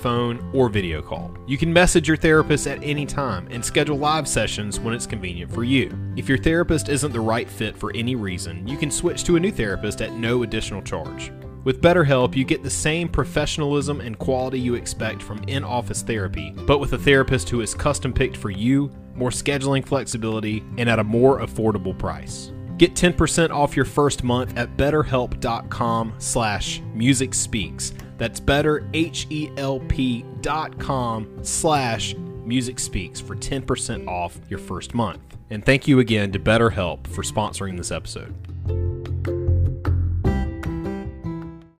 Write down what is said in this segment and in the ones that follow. phone, or video call. You can message your therapist at any time and schedule live sessions when it's convenient for you. If your therapist isn't the right fit for any reason, you can switch to a new therapist at no additional charge. With BetterHelp, you get the same professionalism and quality you expect from in-office therapy, but with a therapist who is custom-picked for you, more scheduling flexibility, and at a more affordable price. Get 10% off your first month at BetterHelp.com/MusicSpeaks. That's BetterHelp.com/MusicSpeaks for 10% off your first month. And thank you again to BetterHelp for sponsoring this episode.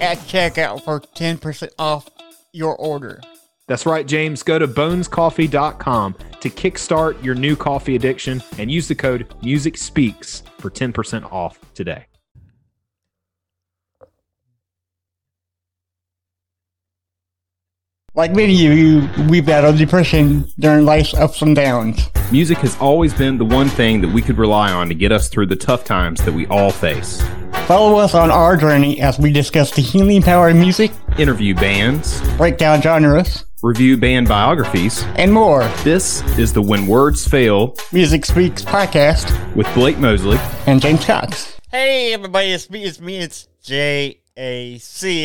at checkout for 10% off your order. That's right, James. Go to bonescoffee.com to kickstart your new coffee addiction and use the code MusicSpeaks for 10% off today. Like many of you, we battled depression during life's ups and downs. Music has always been the one thing that we could rely on to get us through the tough times that we all face. Follow us on our journey as we discuss the healing power of music, interview bands, break down genres, review band biographies, and more. This is the When Words Fail Music Speaks podcast with Blake Moseley and James Cox. Hey everybody, it's JAC,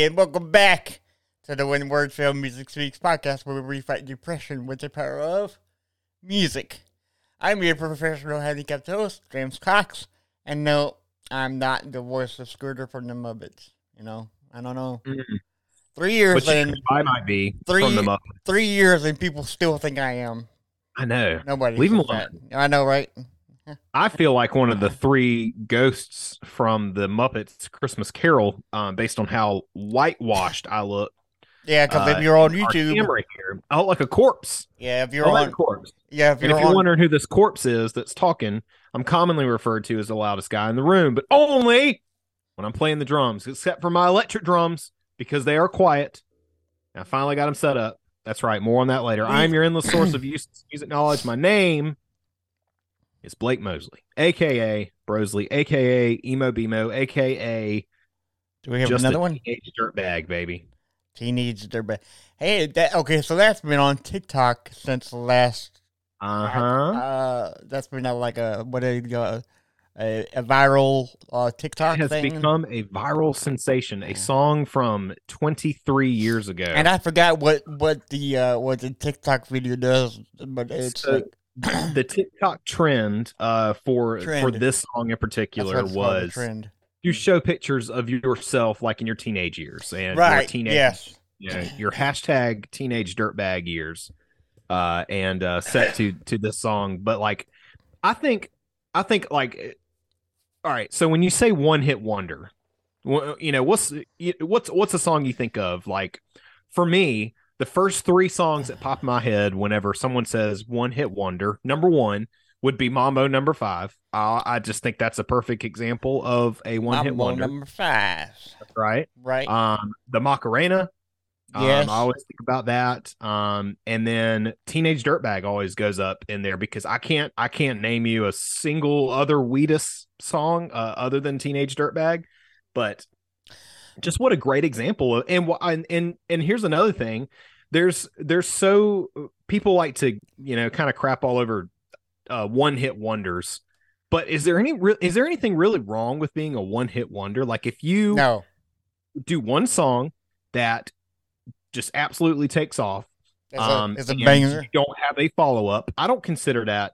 and welcome back to the When Words Fail Music Speaks podcast, where we fight depression with the power of music. I'm your professional handicapped host, James Cox, and no, I'm not the voice of Scooter from The Muppets. You know, I don't know. Mm-hmm. 3 years in, I might be from The Muppets. 3 years and people still think I am. I know. Nobody. Leave him alone. I know, right? I feel like one of the three ghosts from The Muppets Christmas Carol, based on how whitewashed I look. Yeah, because if you're on YouTube, here, I look like a corpse. Yeah, if you're on corpse. Yeah, if you're on. If you're wondering who this corpse is that's talking, I'm commonly referred to as the loudest guy in the room, but only when I'm playing the drums, except for my electric drums because they are quiet. And I finally got them set up. That's right. More on that later. I am your endless source of useless music knowledge. My name is Blake Moseley, aka Brosley, aka Emo Bemo, aka. Do we have just another one? Dirtbag, baby. He needs their best. Hey, okay, so that's been on TikTok since last. That's been like a viral TikTok thing. It has become a viral sensation. A song from 23 years ago, and I forgot what the TikTok video does, but it's so, like, the TikTok trend for this song in particular was trend. You show pictures of yourself like in your teenage years and your hashtag teenage dirtbag years set to this song. But like, I think like, all right. So when you say one hit wonder, you know, what's a song you think of? Like for me, the first three songs that pop in my head whenever someone says one hit wonder, number one would be Mambo Number 5. I just think that's a perfect example of a one-hit wonder. Mambo Number 5. That's right. Right. The Macarena. Yes. I always think about that. And then Teenage Dirtbag always goes up in there because I can't name you a single other Wheatus song other than Teenage Dirtbag, but just what a great example of, and here's another thing. There's so people like to, kind of crap all over one hit wonders, but is there anything really wrong with being a one hit wonder? Like if you do one song that just absolutely takes off. It's a banger. You don't have a follow up. I don't consider that.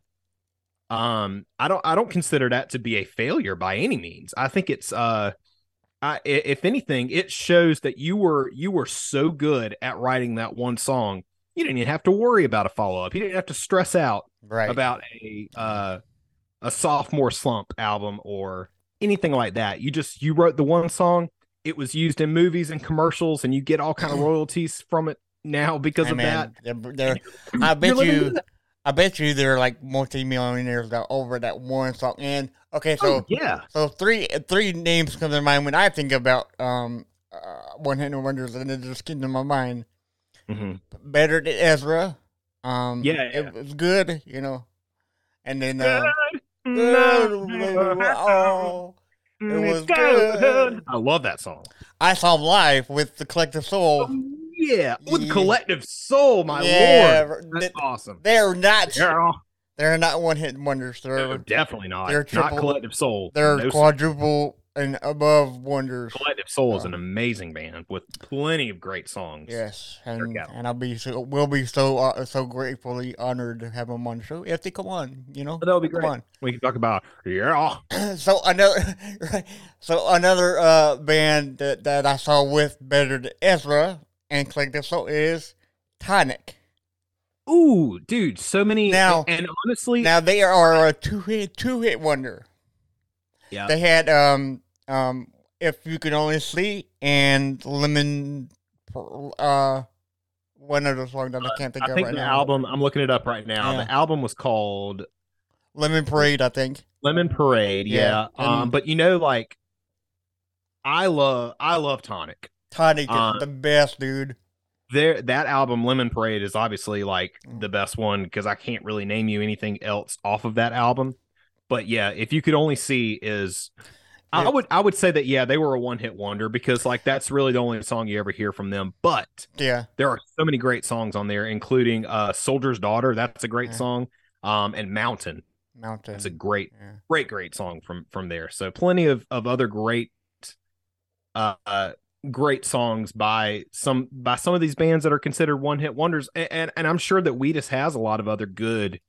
I don't consider that to be a failure by any means. I think it's if anything, it shows that you were so good at writing that one song, you didn't even have to worry about a follow up. You didn't have to stress out about a sophomore slump album or anything like that. You wrote the one song. It was used in movies and commercials, and you get all kind of royalties from it now because of that. I bet you there are like multi-millionaires that over that one song. And so three names come to mind when I think about One Hit Wonders, and it just came to my mind. Mm-hmm. Better Than Ezra. It was good, and then good. Oh. It was good. I love that song. I saw live with the Collective Soul. Oh, yeah, with Collective Soul, my lord, that's awesome. They're not one hit wonders. No, definitely not. They're triple, not Collective Soul. They're quadruple and above wonders. Collective Soul is an amazing band with plenty of great songs. Yes, and we'll be so gratefully honored to have them on the show if they come on. That'll be great. We can talk about So another band that I saw with Better Than Ezra and Collective Soul is Tonic. Ooh, dude, so many now, and honestly, now they are a two hit wonder. Yeah. They had If You Could Only See and Lemon, one of those songs that I can't think of right now. I think the album, I'm looking it up right now. Yeah. The album was called Lemon Parade, I think. Lemon Parade, yeah. But I love Tonic. Tonic is the best, dude. That album, Lemon Parade, is obviously like the best one because I can't really name you anything else off of that album. But yeah, If You Could Only See is, I would say that, yeah, they were a one hit wonder because like, that's really the only song you ever hear from them. But yeah, there are so many great songs on there, including Soldier's Daughter. That's a great song. And Mountain. It's a great song from there. So plenty of other great songs by some of these bands that are considered one hit wonders. And I'm sure that Wheatus has a lot of other good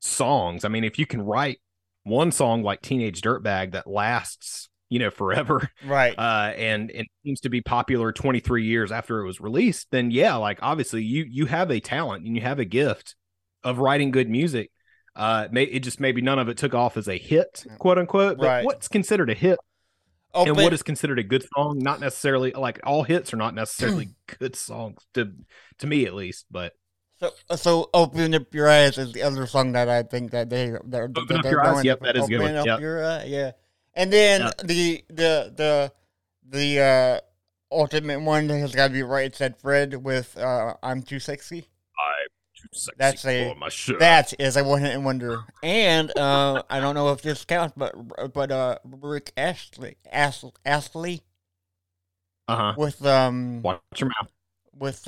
songs. I mean, if you can write one song like Teenage Dirtbag that lasts, forever. Right. And it seems to be popular 23 years after it was released. Then yeah, like obviously you have a talent and you have a gift of writing good music. It just maybe none of it took off as a hit, quote unquote. But what's considered a hit and what is considered a good song, not necessarily like all hits are not necessarily good songs to me at least, but. So Open Up Your Eyes is the other song that I think that they're Open Up Your Eyes. Yep, that is good. Open Up Your Eyes, yeah. And then the ultimate one has got to be Right Said Fred with I'm Too Sexy. I'm Too Sexy for my shirt. That is a one hit wonder. And I don't know if this counts, but Rick Astley. Uh-huh. With Watch Your Mouth. With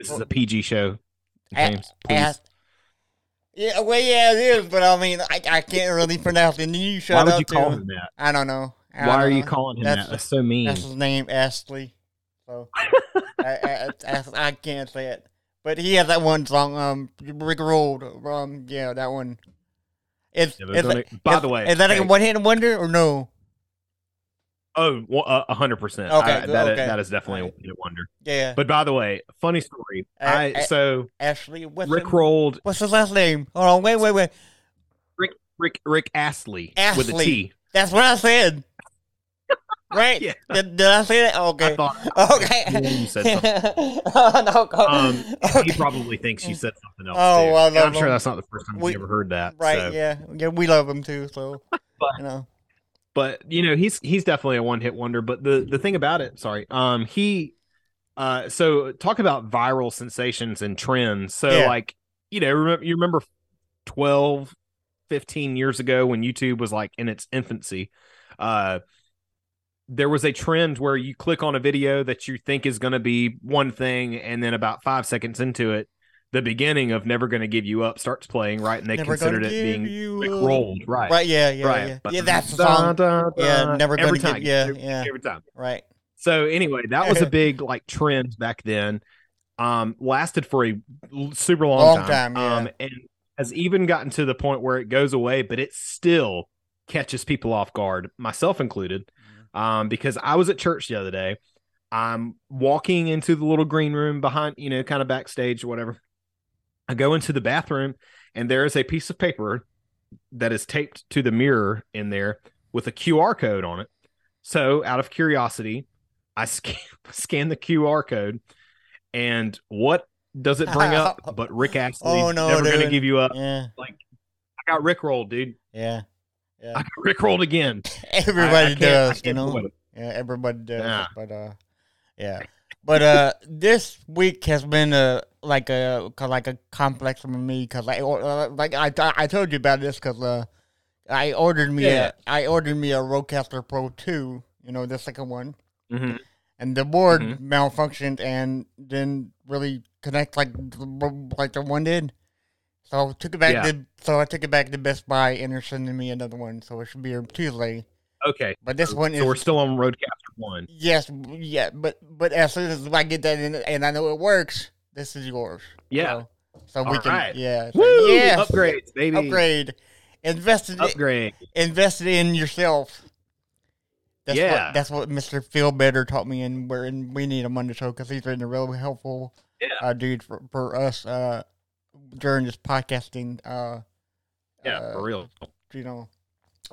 this is a PG show. James, it is, but I mean, I can't really pronounce it. And you shut up to him that? I don't know. Why are you calling him that? That's so mean. That's his name, Astley. So I can't say it. But he has that one song, Rick Rolled. That one. Is that a one-hit wonder or no? Oh, 100%. Okay, that is definitely a wonder. Yeah. But by the way, funny story. Ashley. Rick Rolled. What's his last name? Hold on, wait. Rick Astley. With a T. That's what I said. Right? Yeah. Did I say that? Okay. I thought. Okay. You said something. He probably thinks you said something else. Oh, well, I'm sure that's not the first time we ever heard that. Right? So. Yeah. We love him too. So. But, But you know, he's definitely a one-hit wonder. But the thing about it, so talk about viral sensations and trends. So like, you know, you remember 12, 15 years ago when YouTube was like in its infancy, there was a trend where you click on a video that you think is going to be one thing, and then about 5 seconds into it, the beginning of "Never Gonna Give You Up" starts playing, right? And they considered it being like rolled, right? Right, yeah. That's the song. Never Gonna Give You Up. Every time, right? So anyway, that was a big like trend back then. Lasted for a super long time. And has even gotten to the point where it goes away, but it still catches people off guard, myself included. Because I was at church the other day, I'm walking into the little green room behind, you know, kind of backstage or whatever. I go into the bathroom and there is a piece of paper that is taped to the mirror in there with a QR code on it. So out of curiosity, I scan the QR code, and what does it bring up but Rick Astley, Never Gonna Give You Up. Yeah. Like, I got Rickrolled, dude. Yeah. I got Rickrolled again. Everybody does, you know. Yeah, everybody does. Nah. But this week has been a complex for me because I told you about this because I ordered me a Rodecaster Pro 2, you know, the second one. Mm-hmm. And the board malfunctioned and didn't really connect like the one did. So I took it back. To Best Buy, and they're sending me another one. So it should be here Tuesday. Okay. But this one is. So we're still on Rodecaster 1. Yes. Yeah. But as soon as I get that in, and I know it works, this is yours. Yeah. So we can. Right. Yeah. So, woo! Yes. Upgrades, baby. Upgrade. Invested in yourself. That's what Mr. Feel Better taught me, and we need him on the show because he's been a real helpful dude for us during this podcasting. For real, you know,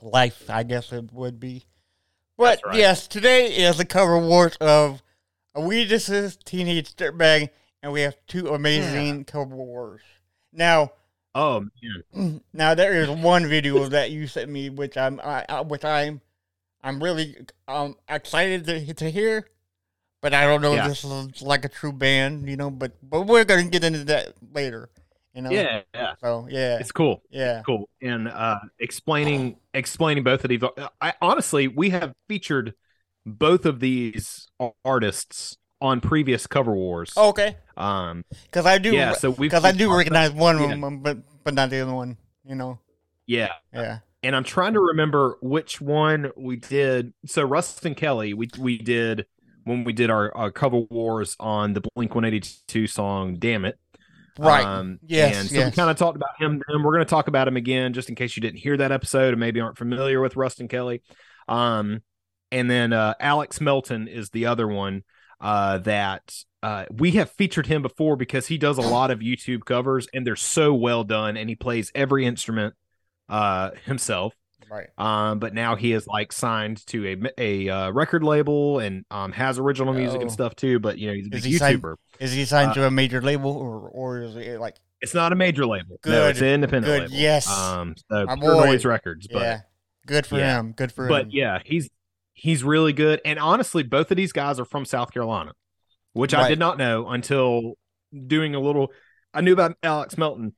life, I guess it would be. But right. Yes, today is the cover awards of Weezer Teenage Dirtbag, and we have two amazing cover awards now. Oh man! Now there is one video that you sent me, which I'm really excited to hear, but I don't know if this is like a true band, you know. But we're gonna get into that later, you know. Yeah. So it's cool. Yeah, it's cool. And explaining both of these. Honestly, we have featured both of these artists on previous cover wars. Oh, okay. Because I do. Yeah, so I do recognize one of them, but not the other one. You know. Yeah. And I'm trying to remember which one we did. So Ruston Kelly, we did when we did our cover wars on the Blink-182 song "Damn It." Right. So we kind of talked about him. Then we're going to talk about him again, just in case you didn't hear that episode and maybe aren't familiar with Ruston Kelly. And then Alex Melton is the other one. That we have featured him before because he does a lot of YouTube covers and they're so well done, and he plays every instrument himself. Right. But now he is like signed to a record label and has original music and stuff too. But you know, he's a big YouTuber. Is he signed to a major label or is it like? It's not a major label. Good. No, it's an independent label. Yes. So Pure Noise Records. But, yeah. Good for him. Good for him. But yeah, He's really good. And honestly, both of these guys are from South Carolina, which I did not know until doing a little. I knew about Alex Melton,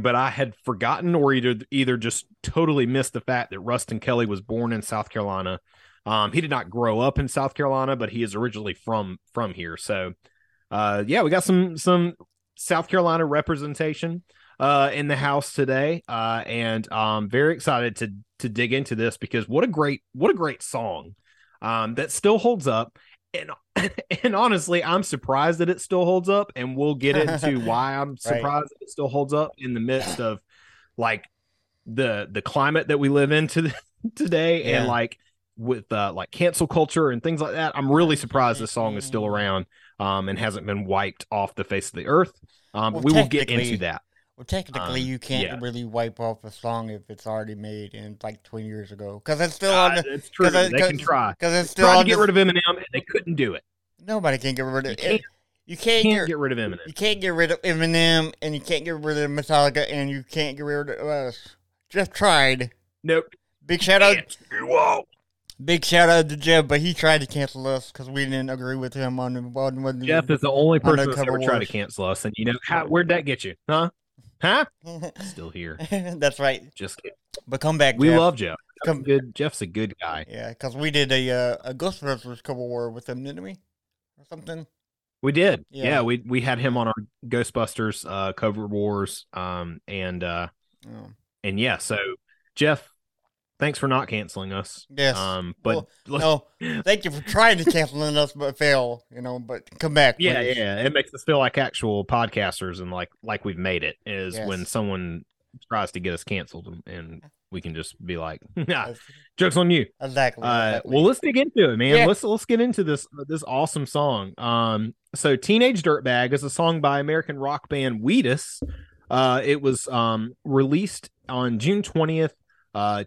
but I had forgotten or either just totally missed the fact that Ruston Kelly was born in South Carolina. He did not grow up in South Carolina, but he is originally from here. So, we got some South Carolina representation in the house today, and I'm very excited to dig into this because what a great song that still holds up, and honestly, I'm surprised that it still holds up, and we'll get into why I'm surprised that it still holds up in the midst of like the climate that we live in today, and like with like cancel culture and things like that. I'm really surprised this song is still around and hasn't been wiped off the face of the earth. We will get into that. Well, technically, you can't really wipe off a song if it's already made and it's like 20 years ago because it's still on. It's true. They can try because it's still on. Get rid of Eminem, and they couldn't do it. Nobody can get rid of it. You can't get rid of Eminem. You can't get rid of Eminem, and you can't get rid of Metallica, and you can't get rid of us. Just tried. Nope. Big shout out to Jeff, but he tried to cancel us because we didn't agree with him on Jeff is the only person that's ever tried to cancel us, and you know where'd that get you? Huh? Still here. That's right. Just kidding. But come back. We Jeff. Love Jeff. Good. Jeff's a good guy. Yeah, because we did a Ghostbusters cover war with him, didn't we? Or something. We did. Yeah, we had him on our Ghostbusters cover wars, so Jeff, thanks for not canceling us. Yes. Thank you for trying to cancel us, but fail. But come back. Yeah, please. Yeah. It makes us feel like actual podcasters and like we've made it. When someone tries to get us canceled, and we can just be like, nah, joke's on you. Exactly. Well, let's dig into it, man. Yeah. Let's get into this awesome song. So "Teenage Dirtbag" is a song by American rock band Weezer. It was released on June 20th.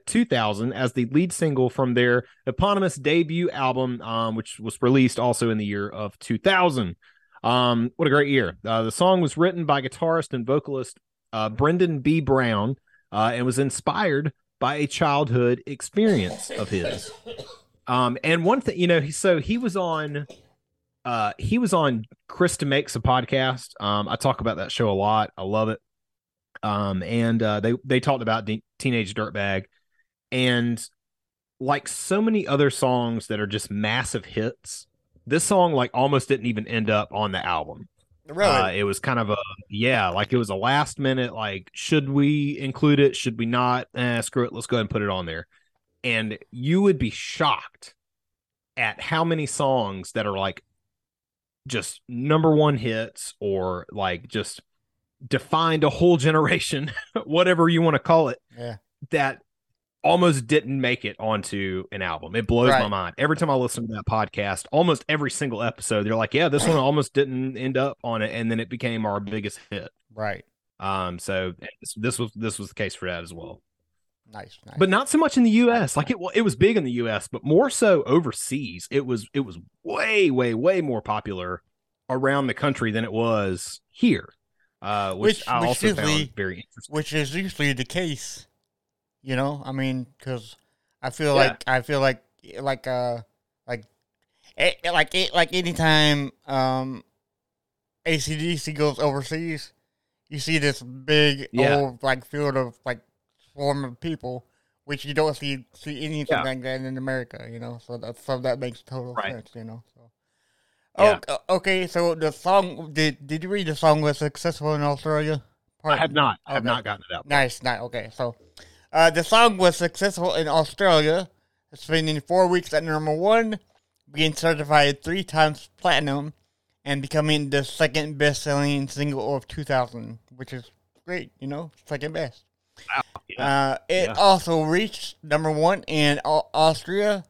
2000 as the lead single from their eponymous debut album, which was released also in the year of 2000. What a great year. The song was written by guitarist and vocalist Brendan B Brown and was inspired by a childhood experience of his. And one thing, so he was on Krista Makes a Podcast. I talk about that show a lot. I love it. They talked about Teenage Dirtbag, and like so many other songs that are just massive hits, this song almost didn't even end up on the album. Right. It was kind of it was a last minute, should we include it? Should we not? Screw it. Let's go ahead and put it on there. And you would be shocked at how many songs that are just number one hits or just defined a whole generation, whatever you want to call it, that almost didn't make it onto an album. It blows my mind. Every time I listen to that podcast, almost every single episode, they're like, yeah, this one almost didn't end up on it. And then it became our biggest hit. Right. So this was the case for that as well. Nice. But not so much in the US. It was big in the US, but more so overseas. It was way, way, way more popular around the country than it was here. Which I also found very interesting. Which is usually the case, because I feel like anytime AC/DC goes overseas, you see this big old field of swarm of people, which you don't see anything like that in America, So that makes total sense, So. Yeah. Oh, okay. So the song, did you read the song was successful in Australia? I have not. I have not gotten it out. Nice. Okay. So the song was successful in Australia, spending 4 weeks at number one, being certified 3 times platinum, and becoming the second best-selling single of 2000, which is great, second best. Wow. Yeah. It also reached number one in Austria,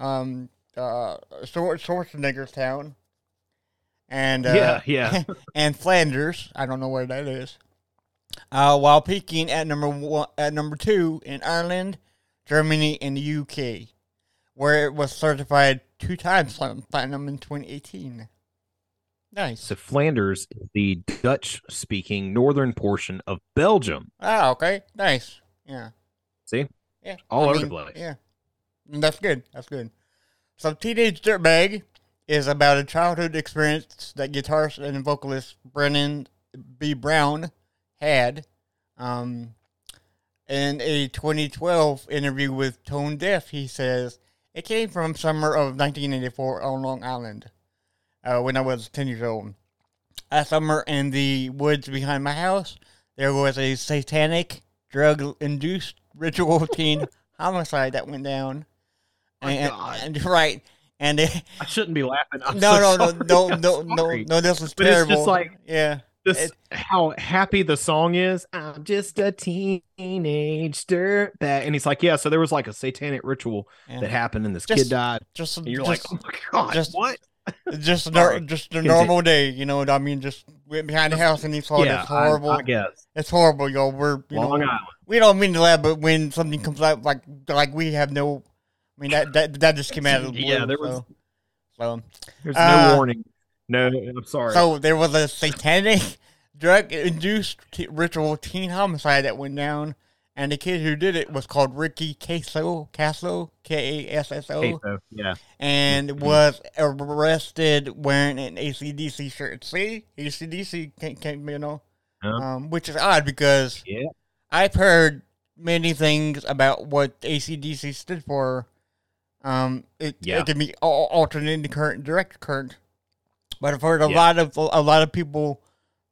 Schwarzenegger's town. And and Flanders, I don't know where that is. While peaking at number two in Ireland, Germany, and the UK, where it was certified 2 times platinum in 2018. Nice. So Flanders is the Dutch-speaking northern portion of Belgium. Oh, okay, nice. Yeah. See? Yeah. All over the place. Yeah. That's good. So "Teenage Dirtbag" is about a childhood experience that guitarist and vocalist Brendan B. Brown had in a 2012 interview with Tone Deaf. He says, "It came from summer of 1984 on Long Island when I was 10 years old. That summer in the woods behind my house, there was a satanic, drug-induced ritual teen homicide that went down." I shouldn't be laughing. No, this was terrible. It's just how happy the song is. I'm just a teenage dirtbag, and he's like, yeah. So there was a satanic ritual that happened, and this kid died. Oh my god, what? Just a normal day, Just went behind the house, and he saw this horrible. I guess it's horrible, y'all. We don't mean to laugh, but when something comes out like we have no. That just came out of the blue. Yeah, there's no warning. No, I'm sorry. So there was a satanic, drug-induced ritual teen homicide that went down And the kid who did it was called Ricky Kasso, K-A-S-S-O. Kasso, yeah. And was arrested wearing an AC/DC shirt. See? AC/DC can't be, you know. Huh? Which is odd because I've heard many things about what AC/DC stood for. It can be alternating current, direct current. But I've heard a lot of people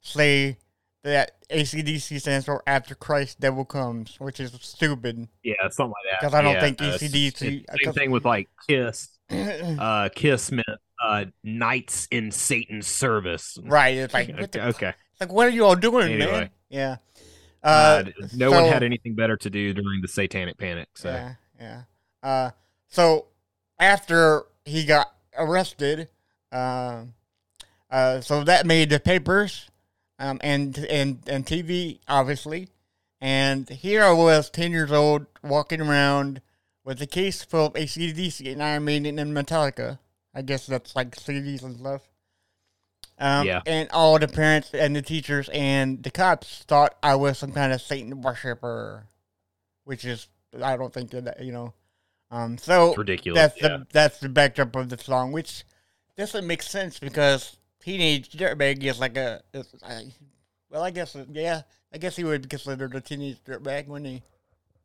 say that AC/DC stands for After Christ Devil Comes, which is stupid. Yeah, something like that. Because I don't think AC/DC... Same thing with, like, Kiss. Kiss meant Knights in Satan's Service. Right. It's like, it's like, what are you all doing, man? Yeah. No one had anything better to do during the Satanic Panic. So. Yeah. So, after he got arrested, so that made the papers... and TV, obviously. And here I was, 10 years old, walking around with a case full of AC/DC and Iron Maiden and Metallica. I guess that's like CDs and stuff. And all the parents and the teachers and the cops thought I was some kind of Satan worshiper, which is, I don't think that, you know. So it's ridiculous. That's the backdrop of the song, which doesn't make sense because... Teenage dirtbag is like a... I guess he would be considered a teenage dirtbag, wouldn't he?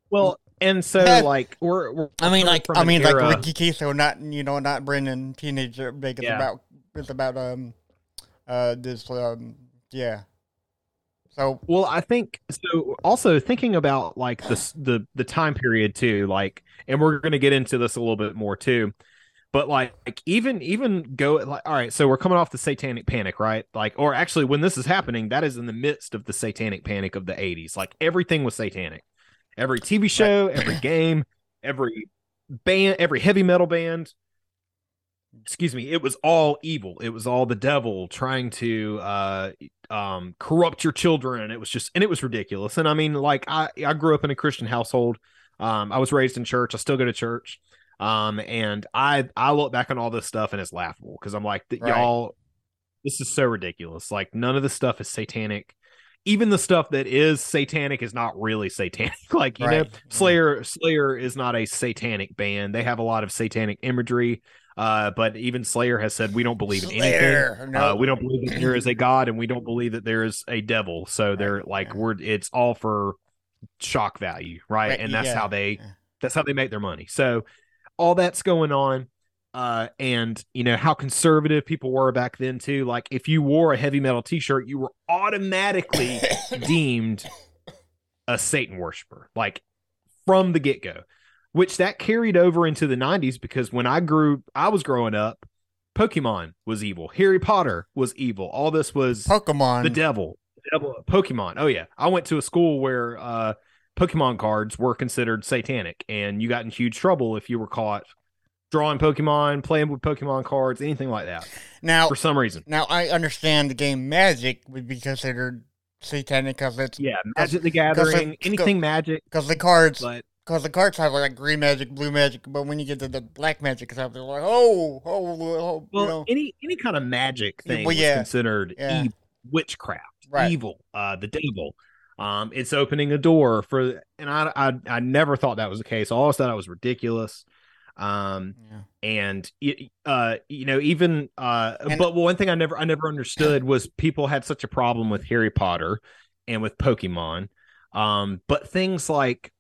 Well, and so, like Ricky Kasso, not Brendan, teenage dirtbag. It's about this. So... Well, I think... So, also, thinking about, like, the time period, too, like... And we're going to get into this a little bit more, too. But like even go like, all right, so we're coming off the Satanic Panic, right? Like, or actually when this is happening, that is in the midst of the Satanic Panic of the 80s. Like everything was satanic. Every TV show, every game, every band, every heavy metal band. Excuse me, it was all evil. It was all the devil trying to corrupt your children. It was just, and it was ridiculous. And I mean, like I grew up in a Christian household. I was raised in church. I still go to church. And I look back on all this stuff and it's laughable because I'm like, y'all, this is so ridiculous. Like none of the stuff is satanic. Even the stuff that is satanic is not really satanic. Like, you know, Slayer is not a satanic band. They have a lot of satanic imagery. But even Slayer has said, we don't believe in anything. No. We don't believe that there is a God and we don't believe that there is a devil. So they're like, it's all for shock value. Right. And that's how they make their money. So, all that's going on, and you know how conservative people were back then too. Like if you wore a heavy metal T-shirt, you were automatically deemed a Satan worshiper, like from the get-go. Which that carried over into the '90s because when I was growing up, Pokemon was evil, Harry Potter was evil, all this was Pokemon, the devil, Pokemon. Oh yeah, I went to a school where Pokemon cards were considered satanic, and you got in huge trouble if you were caught drawing Pokemon, playing with Pokemon cards, anything like that. Now, for some reason. Now, I understand the game Magic would be considered satanic because it's... Yeah, Magic the Gathering, anything Magic. Because the cards have like green Magic, blue Magic, but when you get to the black Magic stuff, they're like, oh. Well, you know. Any kind of Magic thing was considered evil, witchcraft, evil, the devil. It's opening a door for, and I never thought that was the case. I always thought it was ridiculous. And it, you know, even but one thing I never understood was people had such a problem with Harry Potter and with Pokemon. But things like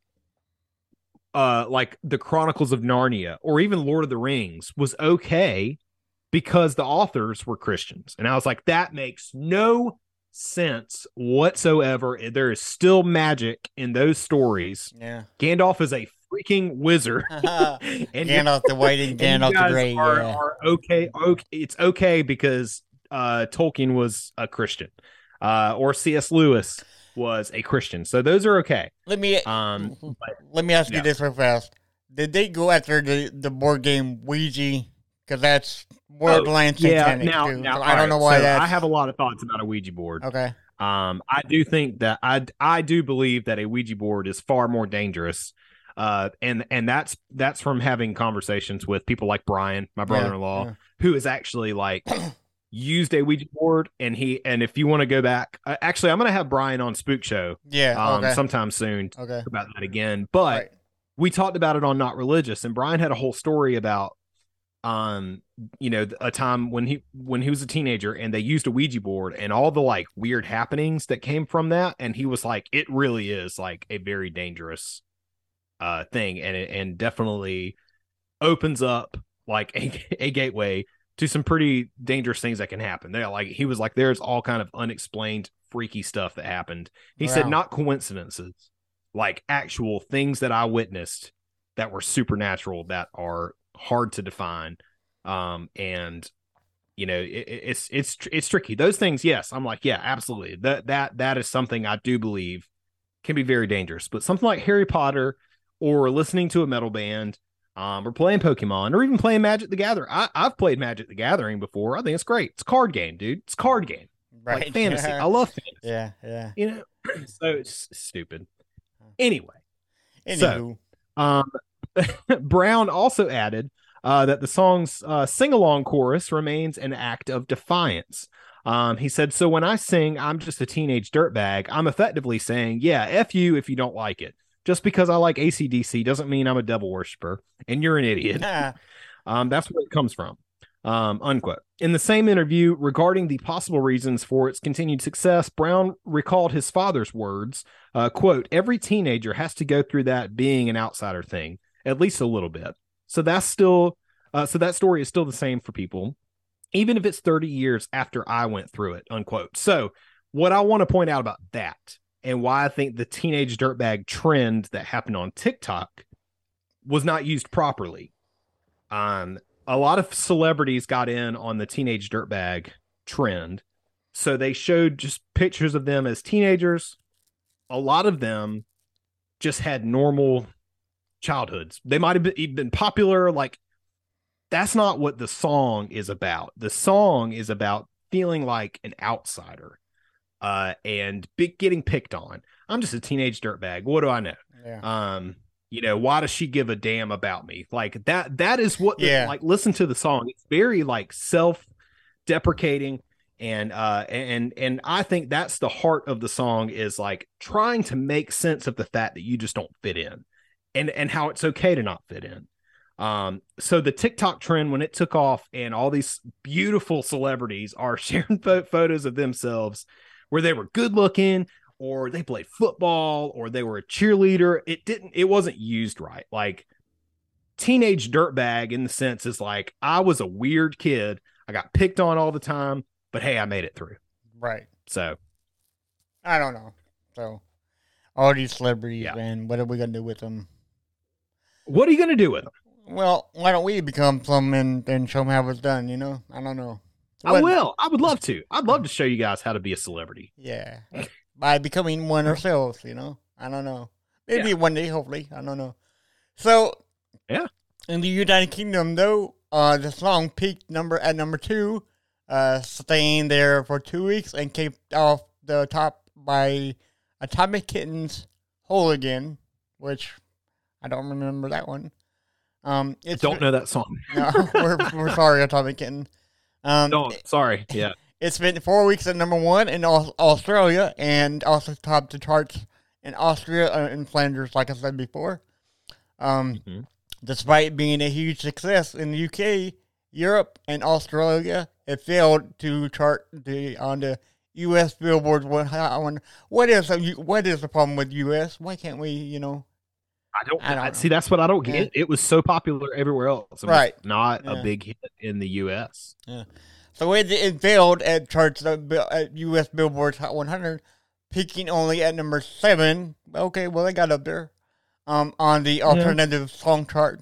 the Chronicles of Narnia or even Lord of the Rings was okay because the authors were Christians, and I was like, that makes no sense whatsoever. There is still magic in those stories. Yeah, Gandalf is a freaking wizard. And Gandalf the White and Gandalf the Grey are okay. It's okay because Tolkien was a Christian, or C.S. Lewis was a Christian. So those are okay. Let me ask you this real fast: did they go after the board game Ouija? Because that's borderline satanic. Now, I don't know why. So I have a lot of thoughts about a Ouija board. Okay. I do think that I do believe that a Ouija board is far more dangerous. And that's from having conversations with people like Brian, my brother-in-law, who is actually like used a Ouija board, and if you want to go back, actually, I'm going to have Brian on Spook Show sometime soon to talk about that again. But we talked about it on Not Religious, and Brian had a whole story about, a time when he was a teenager and they used a Ouija board and all the like weird happenings that came from that. And he was like, it really is like a very dangerous thing. And it definitely opens up like a gateway to some pretty dangerous things that can happen. There's all kind of unexplained freaky stuff that happened. He said, not coincidences, like actual things that I witnessed that were supernatural, that are hard to define. It's tricky. Those things. Yes. I'm like, yeah, absolutely. That is something I do believe can be very dangerous, but something like Harry Potter or listening to a metal band, or playing Pokemon, or even playing Magic the Gathering. I've played Magic the Gathering before. I think it's great. It's a card game, dude. It's a card game. Right. Like fantasy. I love fantasy. Yeah, yeah. You know, so it's stupid. Anyway. Anywho. So, Brown also added that the song's sing-along chorus remains an act of defiance. He said, so when I sing, I'm just a teenage dirtbag. I'm effectively saying, yeah, F you if you don't like it. Just because I like AC/DC doesn't mean I'm a devil worshiper and you're an idiot. That's where it comes from. Unquote. In the same interview regarding the possible reasons for its continued success, Brown recalled his father's words, quote, every teenager has to go through that being an outsider thing, at least a little bit. So that's still, so that story is still the same for people, even if it's 30 years after I went through it, unquote. So what I want to point out about that, and why I think the teenage dirtbag trend that happened on TikTok was not used properly. A lot of celebrities got in on the teenage dirtbag trend. So they showed just pictures of them as teenagers. A lot of them just had normal childhoods. They might have been popular. Like, that's not what the song is about. The song is about feeling like an outsider. And getting picked on. I'm just a teenage dirtbag. What do I know? Yeah. Why does she give a damn about me? Like that is what, listen to the song. It's very like self-deprecating. And I think that's the heart of the song, is like trying to make sense of the fact that you just don't fit in, and how it's okay to not fit in. So the TikTok trend, when it took off and all these beautiful celebrities are sharing photos of themselves where they were good looking, or they played football, or they were a cheerleader. It wasn't used right. Like teenage dirtbag in the sense is like, I was a weird kid. I got picked on all the time, but hey, I made it through. Right. So I don't know. So all these celebrities, man, what are we going to do with them? What are you going to do with them? Well, why don't we become some and show them how it's done? You know, I don't know. I will. I would love to. I'd love to show you guys how to be a celebrity. Yeah. By becoming one ourselves, you know? I don't know. Maybe one day, hopefully. I don't know. So, in the United Kingdom, though, the song peaked at number 2, staying there for 2 weeks, and came off the top by Atomic Kitten's Whole Again, which I don't remember that one. I don't know that song. No, we're sorry, Atomic Kitten. Sorry. Yeah. It's been 4 weeks at number 1 in Australia, and also topped the charts in Austria and Flanders, like I said before. Despite being a huge success in the UK, Europe, and Australia, it failed to chart on the US Billboard 100. What is the problem with US? Why can't we, I don't see. That's what I don't get. It was so popular everywhere else. It was not a big hit in the U.S. Yeah. So it failed at charts at U.S. Billboard Hot 100, peaking only at number 7. Okay, well, they got up there on the alternative song chart.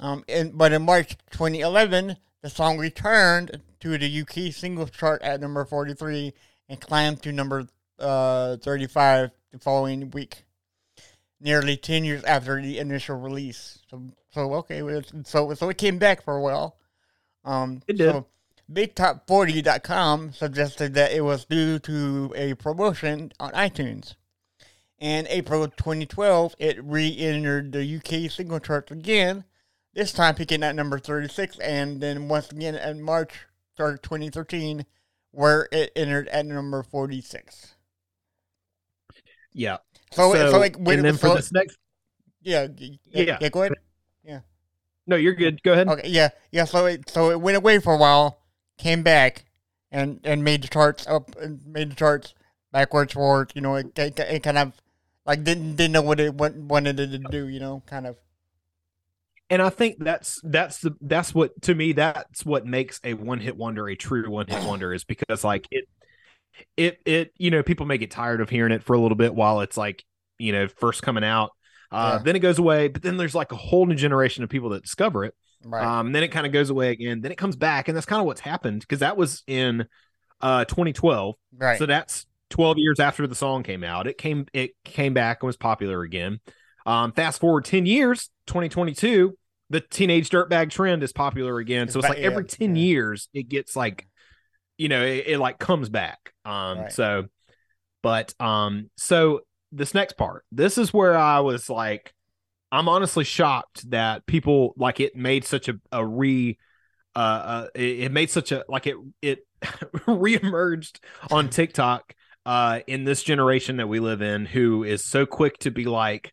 But in March 2011, the song returned to the UK singles chart at number 43 and climbed to number 35 the following week. Nearly 10 years after the initial release. So it came back for a while. It did. So BigTop40.com suggested that it was due to a promotion on iTunes. In April 2012, it re-entered the UK single chart again, this time peaking at number 36, and then once again in March started 2013, where it entered at number 46. Yeah. So like, when and it then was for this next. Yeah. Go ahead. Yeah. No, you're good. Go ahead. Okay. Yeah. Yeah. So it went away for a while, came back, and made the charts up, and made the charts backwards, forwards. You know, it kind of like didn't know what wanted it to do. You know, kind of. And I think that's what makes a one-hit wonder a true one-hit wonder, is because like it you know, people may get tired of hearing it for a little bit while it's like, you know, first coming out. Then it goes away, but then there's like a whole new generation of people that discover it. Right. Then it kind of goes away again, then it comes back, and that's kind of what's happened, because that was in 2012. Right. So that's 12 years after the song came out. It came back and was popular again. Fast forward 10 years, 2022, the teenage dirtbag trend is popular again. So it's like every 10 years it gets like, you know, it like comes back. Right. So, but, so this next part, this is where I was like, I'm honestly shocked that people like it made such it reemerged on TikTok, in this generation that we live in, who is so quick to be like,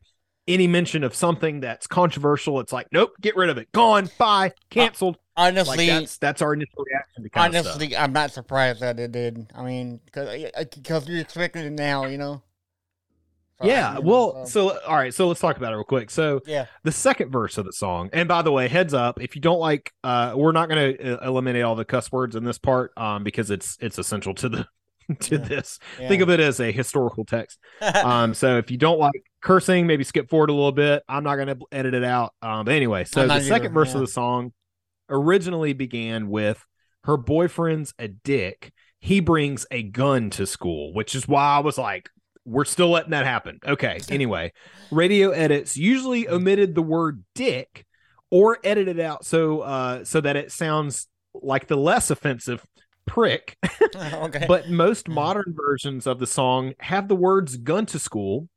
any mention of something that's controversial, it's like, nope, get rid of it. Gone, bye, canceled. Honestly, like that's our initial reaction to kind of stuff. Honestly, I'm not surprised that it did. I mean, because you're expecting it now, you know? So, yeah, all right, so let's talk about it real quick. So the second verse of the song, and by the way, heads up, if you don't like, we're not going to eliminate all the cuss words in this part, because it's essential to the this. Yeah. Think of it as a historical text. So if you don't like cursing, maybe skip forward a little bit. I'm not going to edit it out. But anyway, so the second verse of the song originally began with, her boyfriend's a dick, he brings a gun to school, which is why I was like, we're still letting that happen. Okay. Anyway, radio edits usually omitted the word dick or edited out so that it sounds like the less offensive prick. Okay. But most modern versions of the song have the words gun to school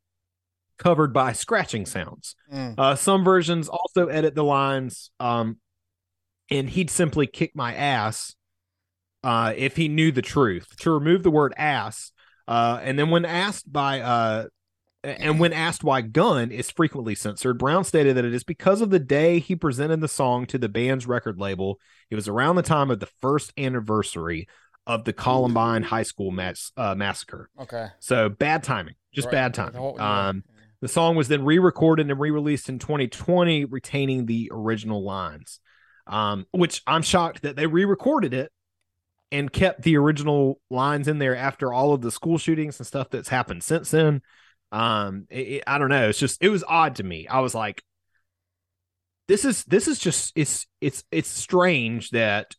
covered by scratching sounds. Some versions also edit the lines, and he'd simply kick my ass if he knew the truth, to remove the word ass. And when asked why gun is frequently censored, Brown stated that it is because of the day he presented the song to the band's record label. It was around the time of the first anniversary of the Columbine High School massacre. Okay. So bad timing, just right. Bad timing. The song was then re-recorded and re-released in 2020, retaining the original lines, which I'm shocked that they re-recorded it and kept the original lines in there after all of the school shootings and stuff that's happened since then. I don't know. It's just, it was odd to me. I was like, this is just, it's strange that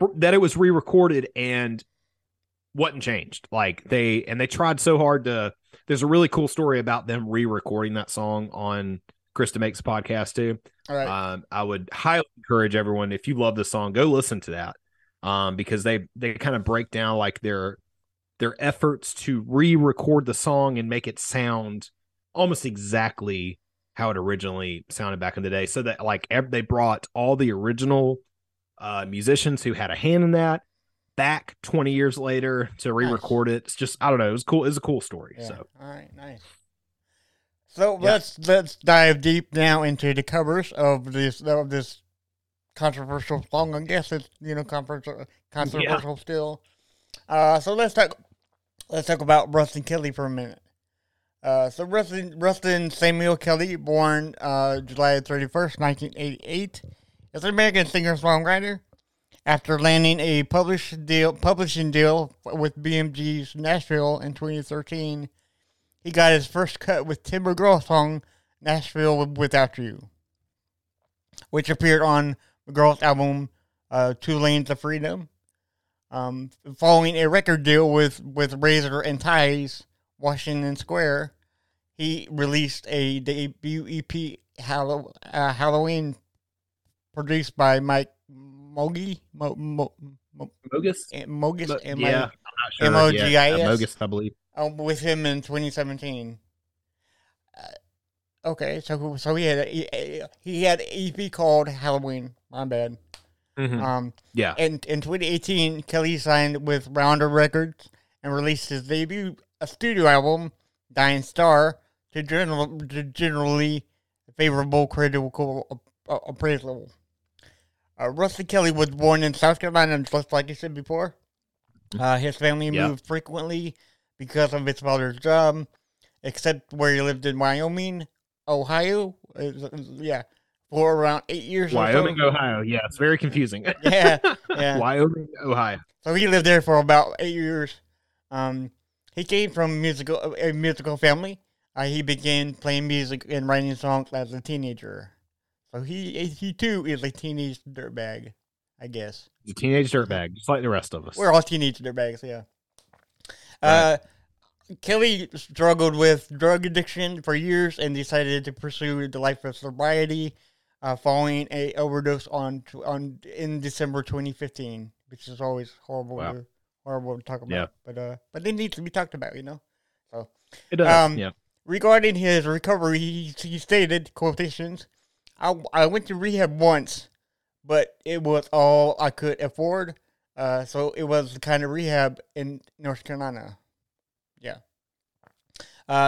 it was re-recorded and wasn't changed. Like they tried so hard to, there's a really cool story about them re-recording that song on Krista Makes a Podcast too. All right. I would highly encourage everyone, if you love this song, go listen to that. Because they kind of break down like their efforts to re-record the song and make it sound almost exactly how it originally sounded back in the day. So that like they brought all the original musicians who had a hand in that back 20 years later to re-record it. It's just, I don't know. It was cool. It's a cool story. Yeah. So, all right. Nice. So let's dive deep now into the covers of this controversial song. I guess it's, you know, controversial still. So let's talk about Ruston Kelly for a minute. So Ruston Samuel Kelly, born July 31st, 1988, is an American singer-songwriter. After landing a publishing deal with BMG's Nashville in 2013, he got his first cut with Tim McGraw's song "Nashville Without You," which appeared on McGraw's album "Two Lanes of Freedom." Following a record deal with Razor and Ties, Washington Square, he released a debut EP, Halloween, produced by Mike Mogi. Mogis? Yeah, I'm not sure. M-O-G-I-S. Yeah, Mogis, I believe. With him in 2017. Okay, so he had an EP called Halloween. My bad. Mm-hmm. Yeah. And in 2018, Kelly signed with Rounder Records and released his debut studio album, Dying Star, to generally favorable critical appraisal. Ruston Kelly was born in South Carolina, just like I said before. His family moved frequently because of his father's job, except where he lived in Wyoming, Ohio. For around 8 years. Wyoming, Ohio. Yeah, it's very confusing. Yeah. Wyoming, Ohio. So he lived there for about 8 years. He came from a musical family. He began playing music and writing songs as a teenager. So he too is a teenage dirtbag, I guess. He's a teenage dirtbag, just like the rest of us. We're all teenage dirtbags, yeah. Kelly struggled with drug addiction for years and decided to pursue the life of sobriety following an overdose in December 2015, which is always horrible to talk about. Yeah. But it needs to be talked about, you know? So it does, yeah. Regarding his recovery, he stated, quotations, I went to rehab once, but it was all I could afford. So it was the kind of rehab in North Carolina. Yeah.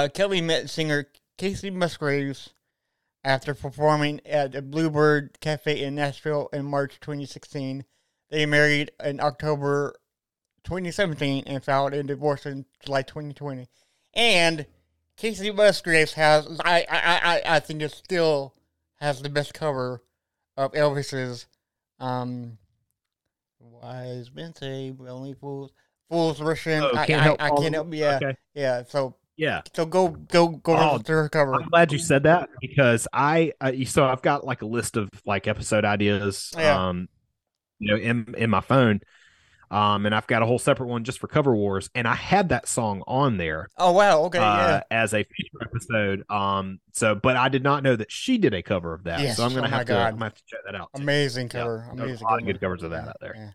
Kelly met singer Kacey Musgraves after performing at the Bluebird Cafe in Nashville in March 2016. They married in October 2017 and filed a divorce in July 2020. And Kacey Musgraves has, I think, it still has the best cover of Elvis's Wise Men Say Only Fools Rush In. I can't help. Yeah, okay. Yeah. So go to her cover. I'm glad you said that because so I've got like a list of like episode ideas, in my phone, and I've got a whole separate one just for Cover Wars, and I had that song on there. Oh wow, okay, as a feature episode. But I did not know that she did a cover of that. Yes. So I'm gonna have to check that out. Amazing cover. Yeah. Amazing. A lot of good covers of that out there. Yeah.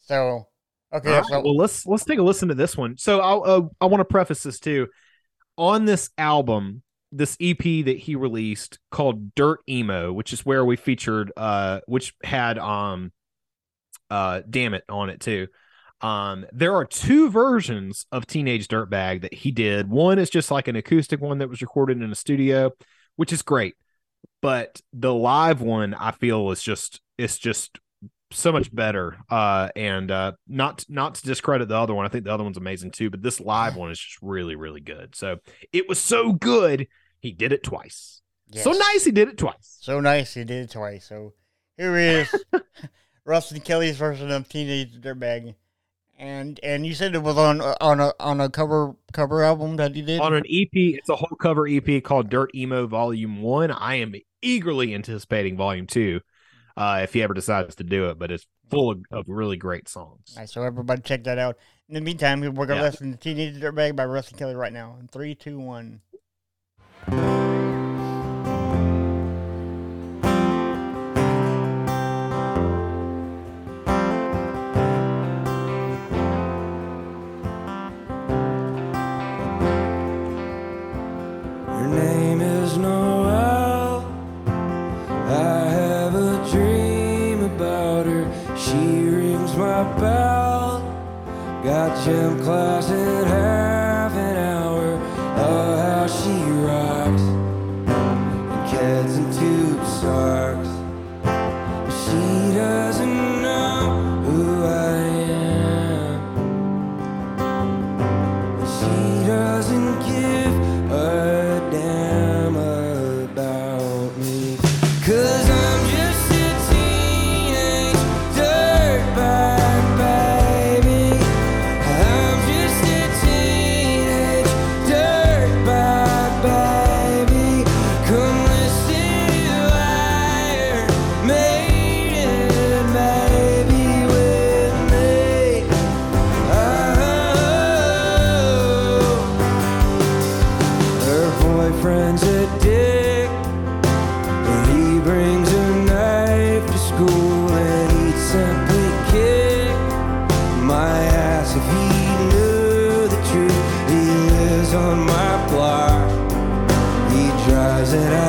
So. Okay. Right, well, let's take a listen to this one. So I want to preface this too. On this album, this EP that he released called Dirt Emo, which is where we featured, which had Damn It on it too. There are two versions of Teenage Dirtbag that he did. One is just like an acoustic one that was recorded in a studio, which is great. But the live one, I feel, is just so much better, and not to discredit the other one. I think the other one's amazing too, but this live one is just really, really good. So it was so good, he did it twice. Yes. So nice he did it twice. So here is Ruston Kelly's version of Teenage Dirtbag, and you said it was on a cover album that he did on an EP. It's a whole cover EP called Dirt Emo Volume 1. I am eagerly anticipating Volume 2. If he ever decides to do it, but it's full of really great songs. All right, so everybody check that out. In the meantime, we're going to listen to Teenage Dirtbag by Ruston Kelly right now. In 3, 2, 1. Got gym class in half an hour. Love how she rocks and kids in tube socks. But she doesn't know who I am, and she doesn't give a damn about me. 'Cause I'm just a teenage dirtbag. That I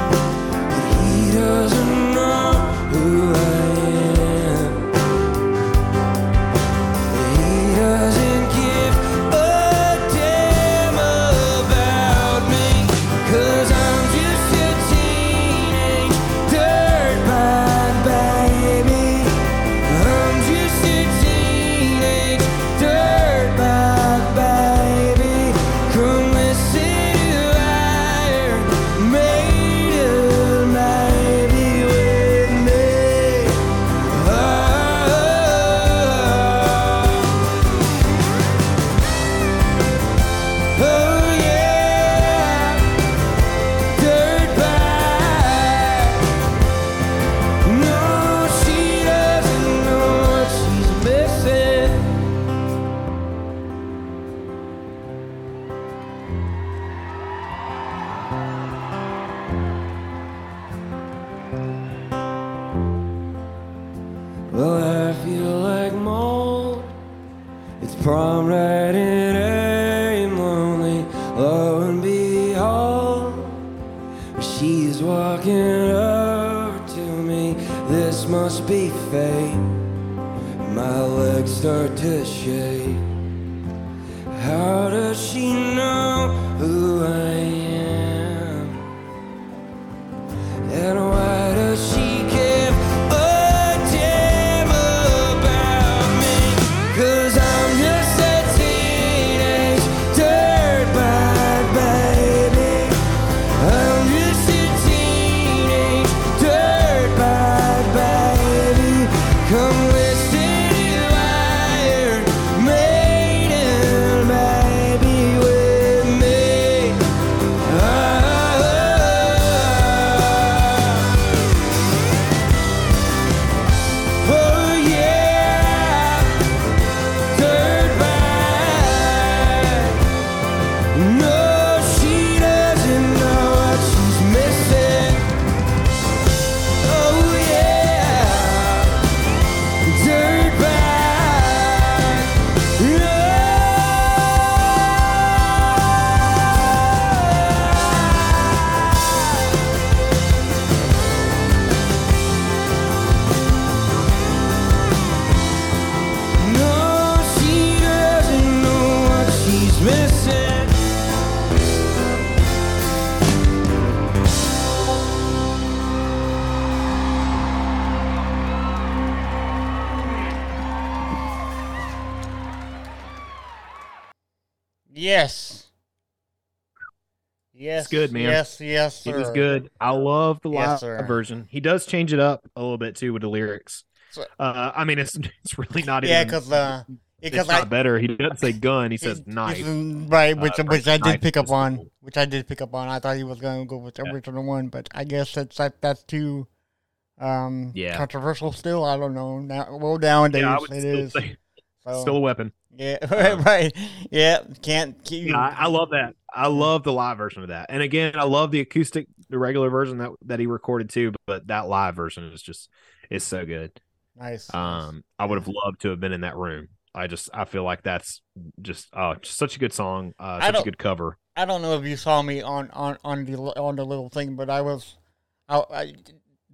love, but he doesn't know who I am. prom right in aim lonely, lo and behold, she's walking over to me. This must be fate. My legs start to shake. How does she know who I am? And why does she? Yes. It's good, man. Yes, sir. It was good. I love the live version. He does change it up a little bit too with the lyrics. I mean, it's really not even. Yeah, because not better. He doesn't say gun. He says knife. Right, which I did pick up on. Cool. Which I did pick up on. I thought he was going to go with the original one, but I guess that's too controversial. Still, I don't know. Now, well, nowadays it is still a weapon. Yeah, right. Yeah, can't keep. Yeah, I love that. I love the live version of that. And again, I love the acoustic, the regular version that he recorded too, but that live version is just, it's so good. Nice. I would have loved to have been in that room. I feel like that's just such a good song, such a good cover. I don't know if you saw me on the little thing, but I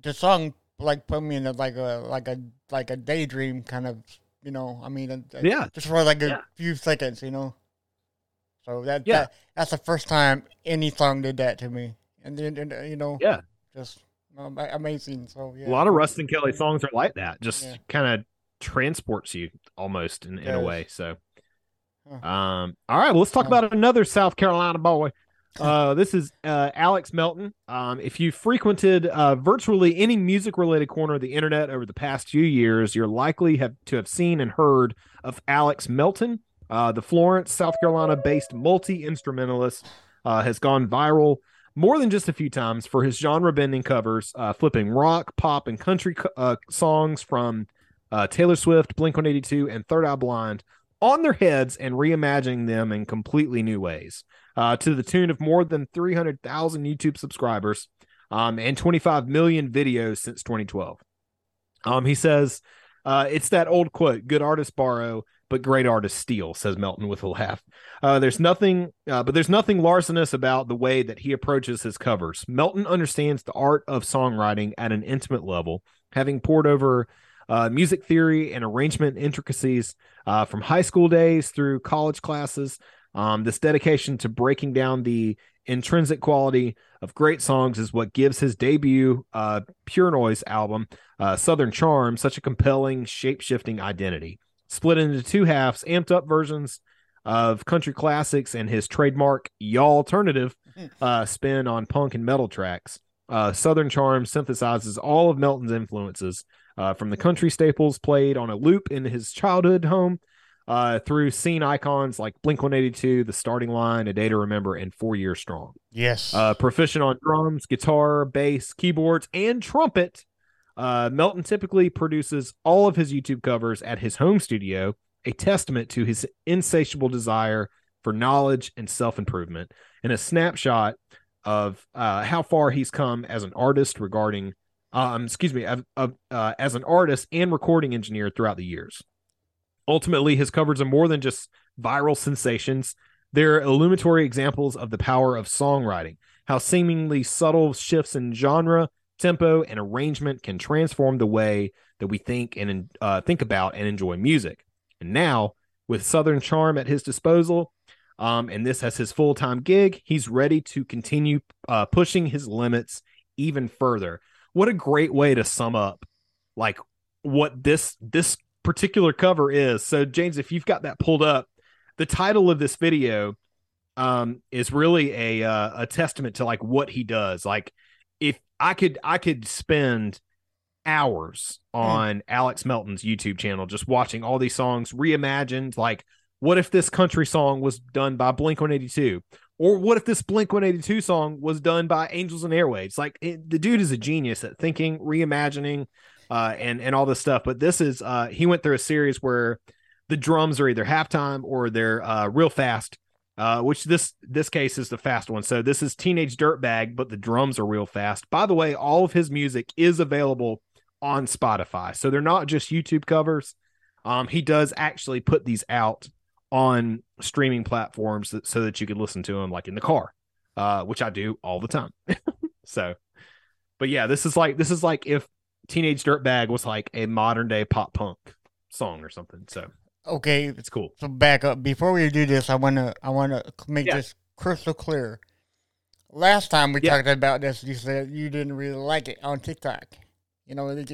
the song like put me in like a daydream kind of. You know, I mean, just for like a few seconds, you know. So that's the first time any song did that to me, and then you know, just amazing. So a lot of Ruston Kelly songs are like that, just kind of transports you almost in a way. So, all right, well, let's talk about another South Carolina boy. This is Alex Melton. If you frequented virtually any music-related corner of the internet over the past few years, you're likely to have seen and heard of Alex Melton. The Florence, South Carolina-based multi-instrumentalist has gone viral more than just a few times for his genre-bending covers, flipping rock, pop, and country songs from Taylor Swift, Blink-182, and Third Eye Blind on their heads and reimagining them in completely new ways. To the tune of more than 300,000 YouTube subscribers and 25 million videos since 2012. He says, it's that old quote, good artists borrow, but great artists steal, says Melton with a laugh. There's nothing larcenous about the way that he approaches his covers. Melton understands the art of songwriting at an intimate level, having poured over music theory and arrangement intricacies from high school days through college classes. This dedication to breaking down the intrinsic quality of great songs is what gives his debut Pure Noise album, Southern Charm, such a compelling, shape-shifting identity. Split into two halves, amped-up versions of country classics and his trademark y'alternative spin on punk and metal tracks, Southern Charm synthesizes all of Melton's influences, from the country staples played on a loop in his childhood home, through scene icons like Blink-182, The Starting Line, A Day to Remember, and 4 Year Strong. Yes. Proficient on drums, guitar, bass, keyboards, and trumpet, Melton typically produces all of his YouTube covers at his home studio, a testament to his insatiable desire for knowledge and self-improvement, and a snapshot of how far he's come as an artist as an artist and recording engineer throughout the years. Ultimately, his covers are more than just viral sensations. They're illuminatory examples of the power of songwriting, how seemingly subtle shifts in genre, tempo, and arrangement can transform the way that we think about and enjoy music. And now, with Southern Charm at his disposal, and this as his full-time gig, he's ready to continue pushing his limits even further. What a great way to sum up like what this particular cover is. So James, if you've got that pulled up, the title of this video is really a testament to like what he does. Like if I could spend hours on Alex Melton's YouTube channel, just watching all these songs reimagined. Like, what if this country song was done by Blink-182? Or what if this Blink-182 song was done by Angels and Airwaves? Like, the dude is a genius at thinking, reimagining, and all this stuff. But this is, he went through a series where the drums are either halftime or they're real fast, which this case is the fast one. So this is Teenage Dirtbag, but the drums are real fast. By the way, all of his music is available on Spotify. So they're not just YouTube covers. He does actually put these out on streaming platforms so that you could listen to them like in the car, which I do all the time. So, but yeah, this is like if Teenage Dirtbag was like a modern day pop punk song or something. So, okay. It's cool. So back up before we do this, I want to make this crystal clear. Last time we talked about this, you said you didn't really like it on TikTok. You know, what? No, if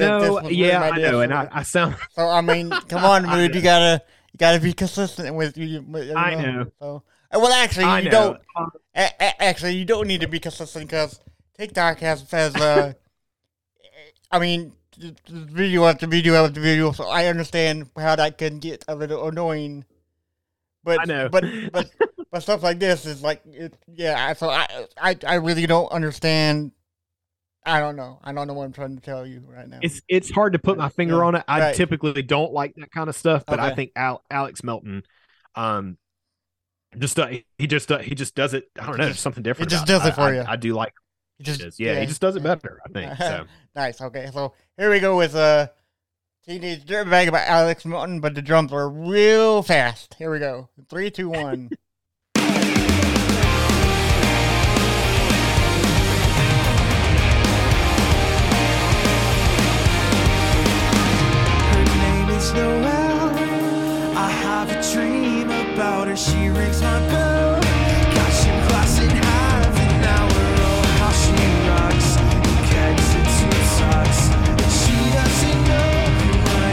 this was I know, and I sound. So I mean, come on, dude, you gotta be consistent with you. I know. So, well, actually, you don't need to be consistent because TikTok has I mean, video after video after video. So I understand how that can get a little annoying. But I know. But stuff like this is like, So I really don't understand. I don't know. I don't know what I'm trying to tell you right now. It's hard to put my finger on it. I typically don't like that kind of stuff, but I think Alex Melton, he just does it. I don't know, something different. He just does it for you. I do like. He just does it better. I think so. Nice. Okay, so here we go with Teenage Dirtbag by Alex Melton, but the drums are real fast. Here we go. 3, 2, 1. Noelle, I have a dream about her. She rings my bell. Got some class in half an hour. Oh, how she rocks and gets it to socks. And she doesn't know who I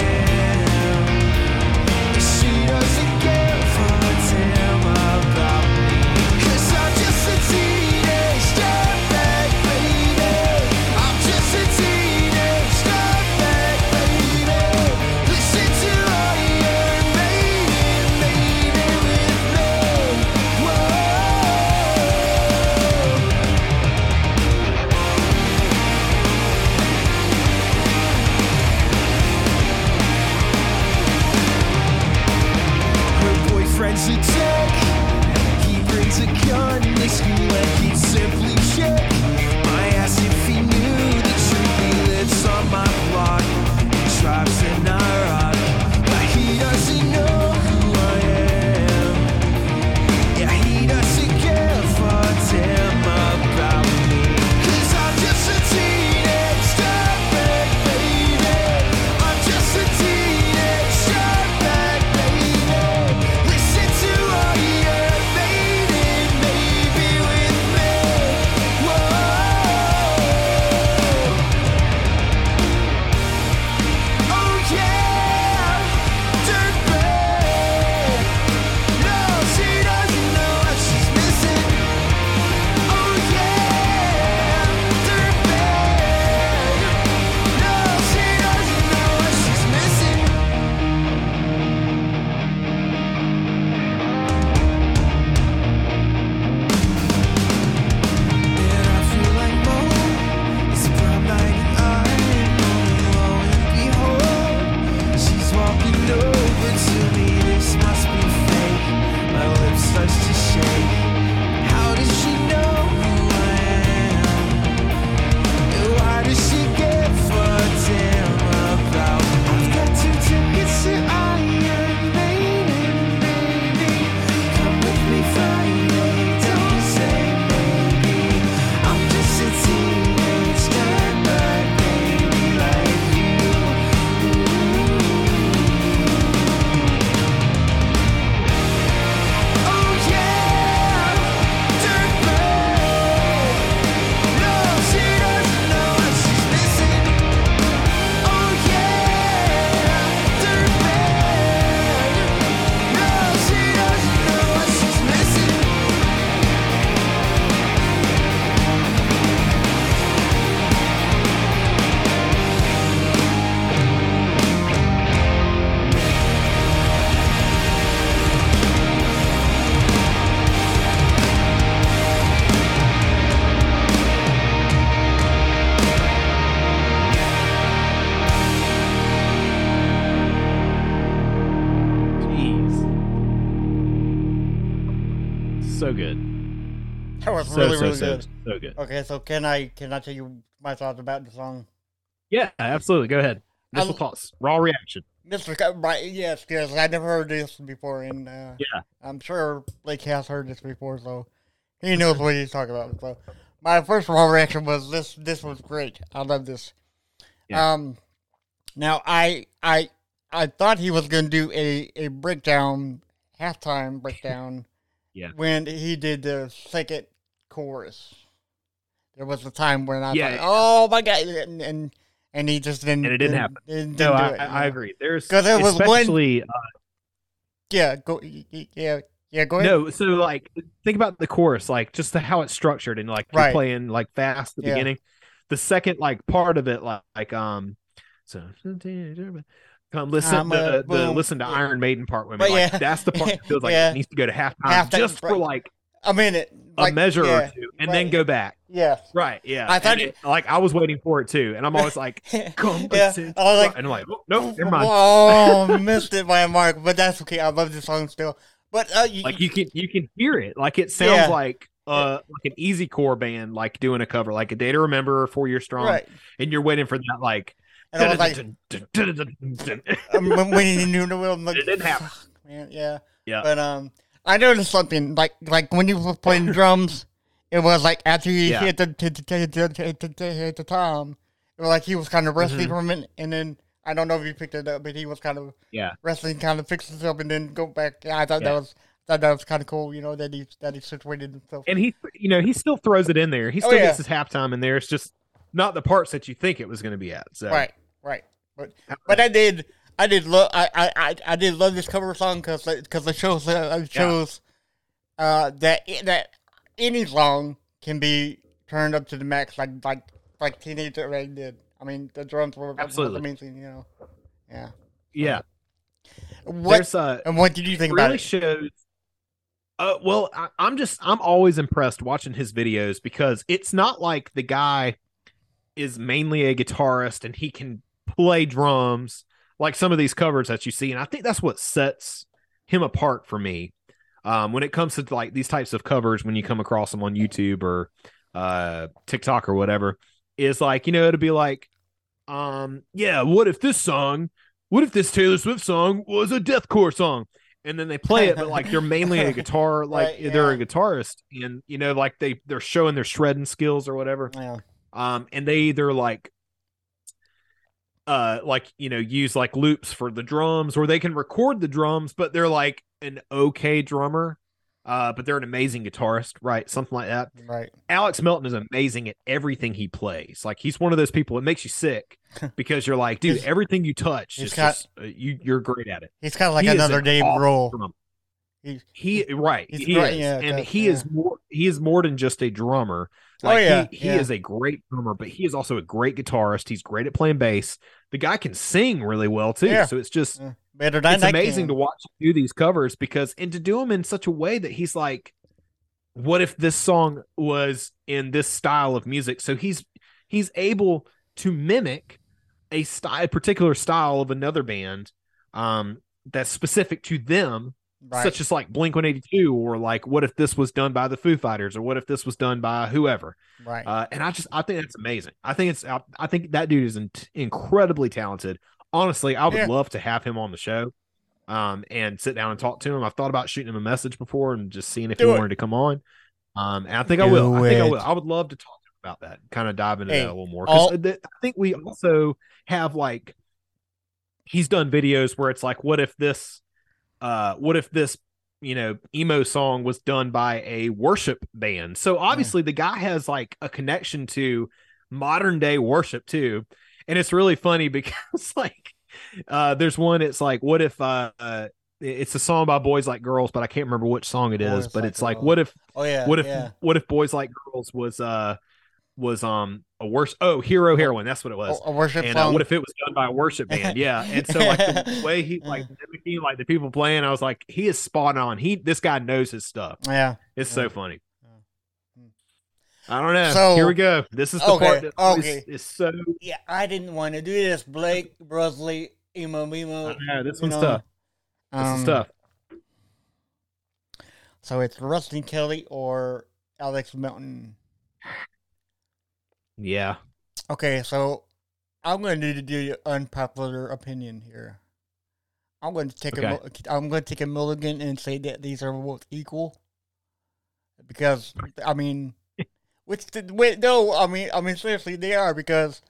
am. And she doesn't give a damn about me. 'Cause I'm just a teenage dirtbag, baby. I'm just a teenage dirtbag, baby. Friends a tech, he brings a gun to school and he'd simply check my ass if he knew the truth. He lives on my block, he drives an IROC, but he doesn't know who I am. Yeah, he doesn't give a damn about me. 'Cause I'm just a teenage dirtbag, baby. I'm just a teenage dirtbag, baby. I've got two tickets to so good. Oh, it's really good. So good. Okay, so can I tell you my thoughts about the song? Yeah, absolutely. Go ahead. Mr. Thoughts, raw reaction. Right? Yes, because I never heard this before, and yeah, I'm sure Blake has heard this before, so he knows what he's talking about. So my first raw reaction was this. This was great. I love this. Yeah. Now I thought he was going to do a breakdown, halftime breakdown. Yeah. When he did the second chorus, there was a time when I thought, "Oh my god!" and he just didn't. And it didn't happen. I agree. There's because it was one. Go ahead. No, so like think about the chorus, like just how it's structured and like you're playing like fast at the beginning. The second like part of it, so listen to Iron Maiden part with me. Like, that's the part that feels like it needs to go to halftime just for like a minute, like, a measure or two, and then go back. Yeah, right. Yeah, I thought I was waiting for it too, and I'm always like, "Come listen," and I'm like, "Oh, no, never mind." Oh, missed it by a mark, but that's okay. I love this song still. But like you can hear it. Like it sounds like an easy core band like doing a cover, like A Day to Remember or 4 Year Strong, and you're waiting for that like. And I was like, it didn't happen. Man, yeah. But I noticed something like when you were playing drums, it was like after you hit the tom, it was like he was kind of wrestling for a minute, and then I don't know if you picked it up, but he was kind of wrestling, kind of fixed himself, and then go back. Yeah, I thought that was kind of cool, you know, that he situated himself. And he, you know, he still throws it in there. He still gets his halftime in there. It's just not the parts that you think it was going to be at. So. Right. But I did love this cover song because it shows that any song can be turned up to the max like Teenage Direct did. I mean, the drums were absolutely amazing, you know. Yeah. Yeah. What did you think about it? Really shows. Well, I'm always impressed watching his videos because it's not like the guy is mainly a guitarist and he can play drums like some of these covers that you see. And I think that's what sets him apart for me. When it comes to like these types of covers, when you come across them on YouTube or TikTok or whatever, is like, you know, it'll be like, what if this Taylor Swift song was a deathcore song? And then they play it, but like they're mainly a guitar, they're a guitarist, and you know, like they're showing their shredding skills or whatever. Yeah. And they either use like loops for the drums, or they can record the drums, but they're like an okay drummer, but they're an amazing guitarist, right? Something like that. Right. Alex Melton is amazing at everything he plays. Like he's one of those people. It makes you sick because you're like, dude, everything you touch, you're great at it. He's kind of like another Dave Grohl. He is more than just a drummer. Like he is a great drummer, but he is also a great guitarist. He's great at playing bass. The guy can sing really well too. Yeah. So it's just it's amazing to watch him do these covers and to do them in such a way that he's like, what if this song was in this style of music? So he's able to mimic a particular style of another band that's specific to them. Right. Such as like Blink-182 or like what if this was done by the Foo Fighters or what if this was done by whoever. Right. And I think that's amazing. I think that dude is incredibly talented. Honestly, I would love to have him on the show and sit down and talk to him. I've thought about shooting him a message before and just seeing if he wanted to come on. And I think I will. I would love to talk to him about that, kind of dive into that a little more. I think we also have like, he's done videos where it's like, what if this, you know, emo song was done by a worship band? So obviously the guy has like a connection to modern day worship too. And it's really funny because like, there's one, it's like, what if, it's a song by Boys Like Girls, but I can't remember which song it is, but it's like, what if Boys Like Girls was a worship Hero Heroine, that's what it was, a worship and, song. What if it was done by a worship band? Yeah. And so like the way he like the people playing, I was like, he is spot on. This guy knows his stuff. Yeah, it's so funny. I don't know. So, here we go. This is the part that is so. Yeah, I didn't want to do this, Blake Moseley, emo. Yeah, this one's tough. This is tough. So it's Ruston Kelly or Alex Melton. Yeah. Okay, so I'm going to need to do an unpopular opinion here. I'm going to take a mulligan and say that these are both equal, because I mean, seriously, they are, because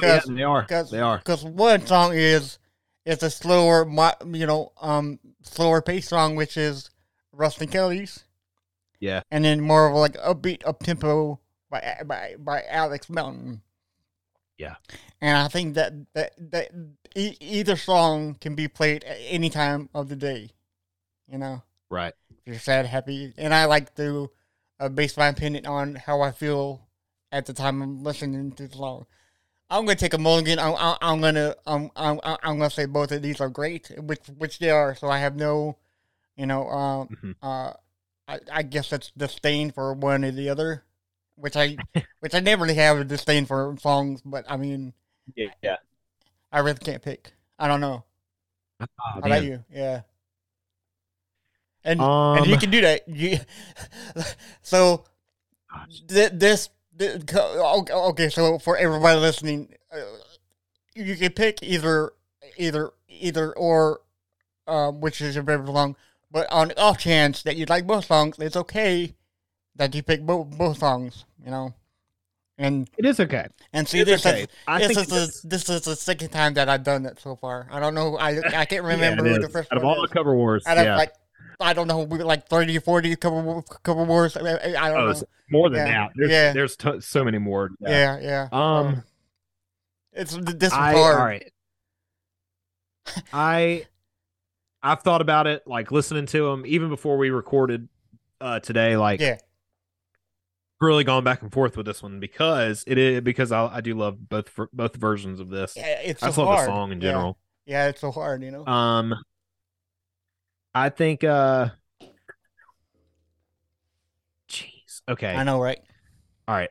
because one song is a slower, slower pace song, which is Ruston Kelly's. Yeah. And then more of like upbeat, up tempo by Alex Melton. Yeah. And I think that either song can be played at any time of the day, you know? Right. If you're sad, happy. And I like to base my opinion on how I feel at the time of listening to the song. I'm going to take a mulligan. I'm going to say both of these are great, which they are. So I have no, I guess that's disdain for one or the other, which I never really have a disdain for songs. But I mean, yeah, I really can't pick. I don't know. How about you? Yeah. And you can do that. So this. Okay, so for everybody listening, you can pick either or, which is your favorite song. But on the off chance that you like both songs, it's okay that you pick both songs. You know, and it is okay. And see, this is the second time that I've done that so far. I don't know. I can't remember who the first one out of all the cover wars. I don't know, like 30 or 40 cover wars. I don't know. More than that. There's so many more. It's this part. All right. I've thought about it, like listening to them even before we recorded today. Like, really gone back and forth with this one because I do love both versions of this. Yeah, it's I so love hard. The song in general. Yeah, it's so hard, you know. I think, okay. I know, right? All right.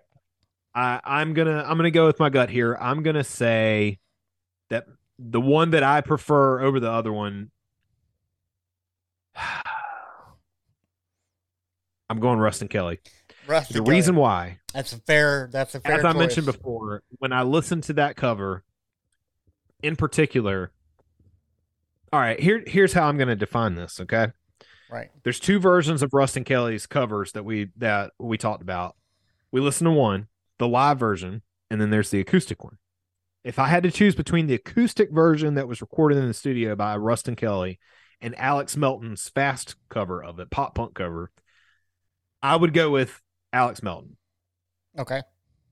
I'm gonna go with my gut here. I'm gonna say that the one that I prefer over the other one, I'm going Ruston Kelly. The reason why. That's a fair choice. As I mentioned before, when I listened to that cover, in particular. All right, here's how I'm going to define this, okay? Right. There's two versions of Ruston Kelly's covers that we talked about. We listened to one, the live version, and then there's the acoustic one. If I had to choose between the acoustic version that was recorded in the studio by Ruston Kelly and Alex Melton's fast cover of it, pop punk cover, I would go with Alex Melton. Okay.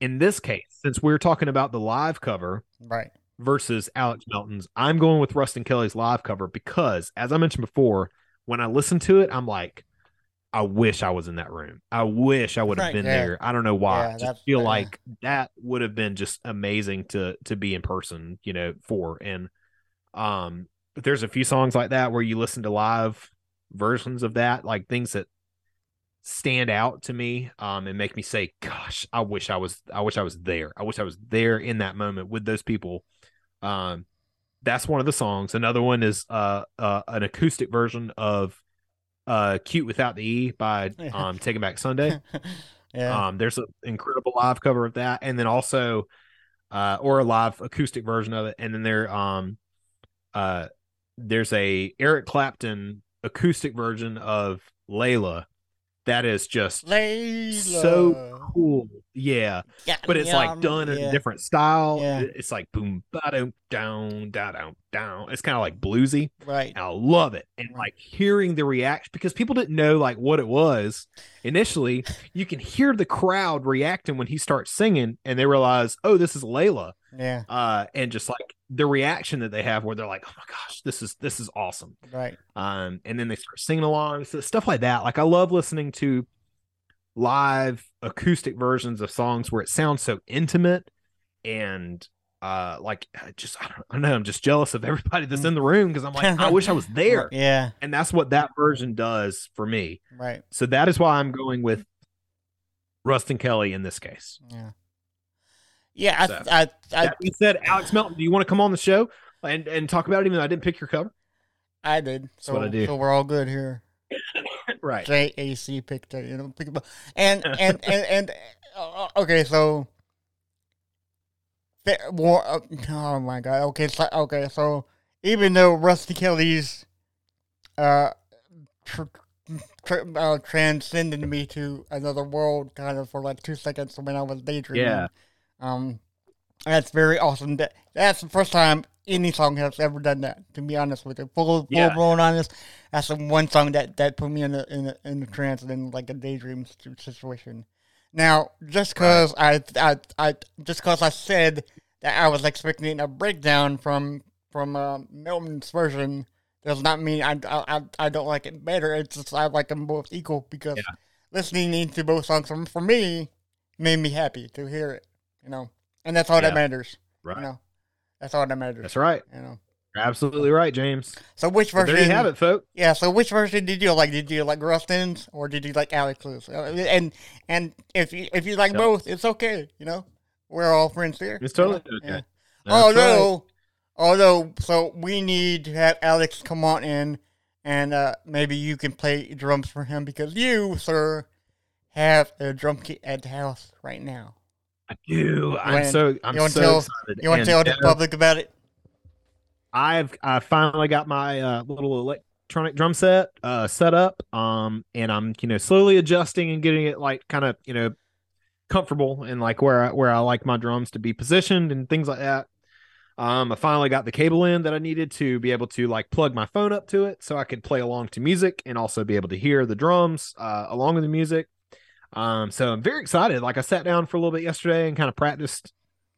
In this case, since we're talking about the live cover, right, versus Alex Melton's, I'm going with Ruston Kelly's live cover because, as I mentioned before, when I listen to it, I'm like, I wish I was in that room. I wish I would have been there. I don't know why. I just feel like that would have been just amazing to be in person, for. And there's a few songs like that where you listen to live versions of that, like things that stand out to me and make me say, gosh, I wish I was there. I wish I was there in that moment with those people. That's one of the songs. Another one is an acoustic version of "Cute Without the E" by Taking Back Sunday. There's an incredible live cover of that, and then also or a live acoustic version of it. And then there's a Eric Clapton acoustic version of "Layla" that is just Layla. So cool. Yeah. But it's like done in a different style. Yeah. It's like boom, ba-dum, down, da-dum, down. It's kind of like bluesy. Right. And I love it. And like hearing the reaction, because people didn't know like what it was initially. You can hear the crowd reacting when he starts singing and they realize, oh, this is Layla. Yeah. And just like the reaction that they have where they're like, oh my gosh, this is awesome. Right. And then they start singing along, stuff like that. Like I love listening to live acoustic versions of songs where it sounds so intimate and I'm just jealous of everybody that's in the room because I'm like, I wish I was there. Yeah. And that's what that version does for me. Right. So that is why I'm going with Ruston Kelly in this case. Yeah. Yeah, you said Alex Melton. Do you want to come on the show and talk about it? Even though I didn't pick your cover, I did. So that's what I do. So we're all good here, Right. JAC picked it, pick up. Okay, so. Oh my God. Okay, so even though Ruston Kelly's transcended me to another world kind of for like 2 seconds when I was daydreaming. Yeah. That's very awesome. That's the first time any song has ever done that, to be honest with you. Full blown honest. That's the one song that put me in the trance and in like a daydream situation. Now, just because I said that I was expecting a breakdown from Melton's version does not mean I don't like it better. It's just I like them both equal because listening to both songs for me made me happy to hear it. And that's all that matters. Right. That's all that matters. That's right. You're absolutely right, James. So which version? There you have it, folks. Yeah. So which version did you like? Did you like Rustin's or did you like Alex's? And if you like both, it's okay. We're all friends here. It's totally okay. Yeah. Although, so we need to have Alex come on in, and maybe you can play drums for him because you, sir, have a drum kit at the house right now. I do. I'm so excited. You want to tell the public about it? I finally got my little electronic drum set set up, and I'm slowly adjusting and getting it like kind of comfortable and like where I like my drums to be positioned and things like that. I finally got the cable in that I needed to be able to like plug my phone up to it so I could play along to music and also be able to hear the drums along with the music. So I'm very excited. Like I sat down for a little bit yesterday and kind of practiced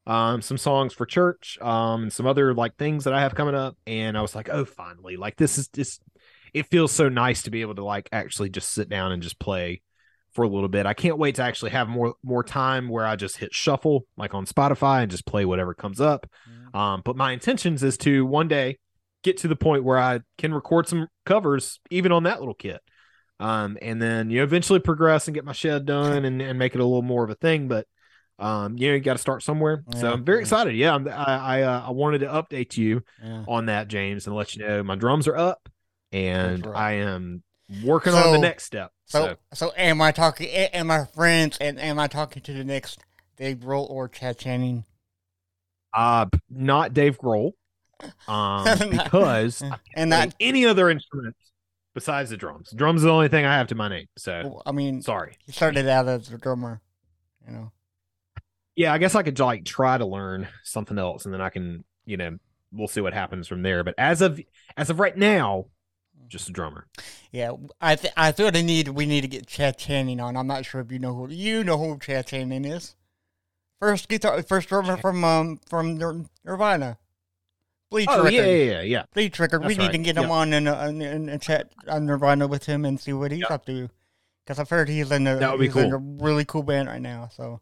some songs for church and some other like things that I have coming up. And I was like, oh, finally, like this is just, it feels so nice to be able to like actually just sit down and just play for a little bit. I can't wait to actually have more time where I just hit shuffle like on Spotify and just play whatever comes up. Mm-hmm. But my intentions is to one day get to the point where I can record some covers even on that little kit. And then, eventually progress and get my shed done and make it a little more of a thing. But, you got to start somewhere. Yeah, so I'm very excited. Yeah. I wanted to update you on that, James, and let you know my drums are up and right. I am working on the next step. So am I talking to the next Dave Grohl or Chad Channing? Not Dave Grohl. Because and not any other instrument. Besides the drums. Drums is the only thing I have to my name. So, sorry. He started out as a drummer, Yeah, I guess I could like try to learn something else and then I can, we'll see what happens from there. But as of right now, just a drummer. Yeah, I feel we need to get Chad Channing on. I'm not sure if you know who Chad Channing is. First drummer from Nirvana. Bleach Record. Yeah. Bleach Record. We need to get him on and chat on Nirvana with him and see what he's up to, because I've heard he's in a really cool band right now. So,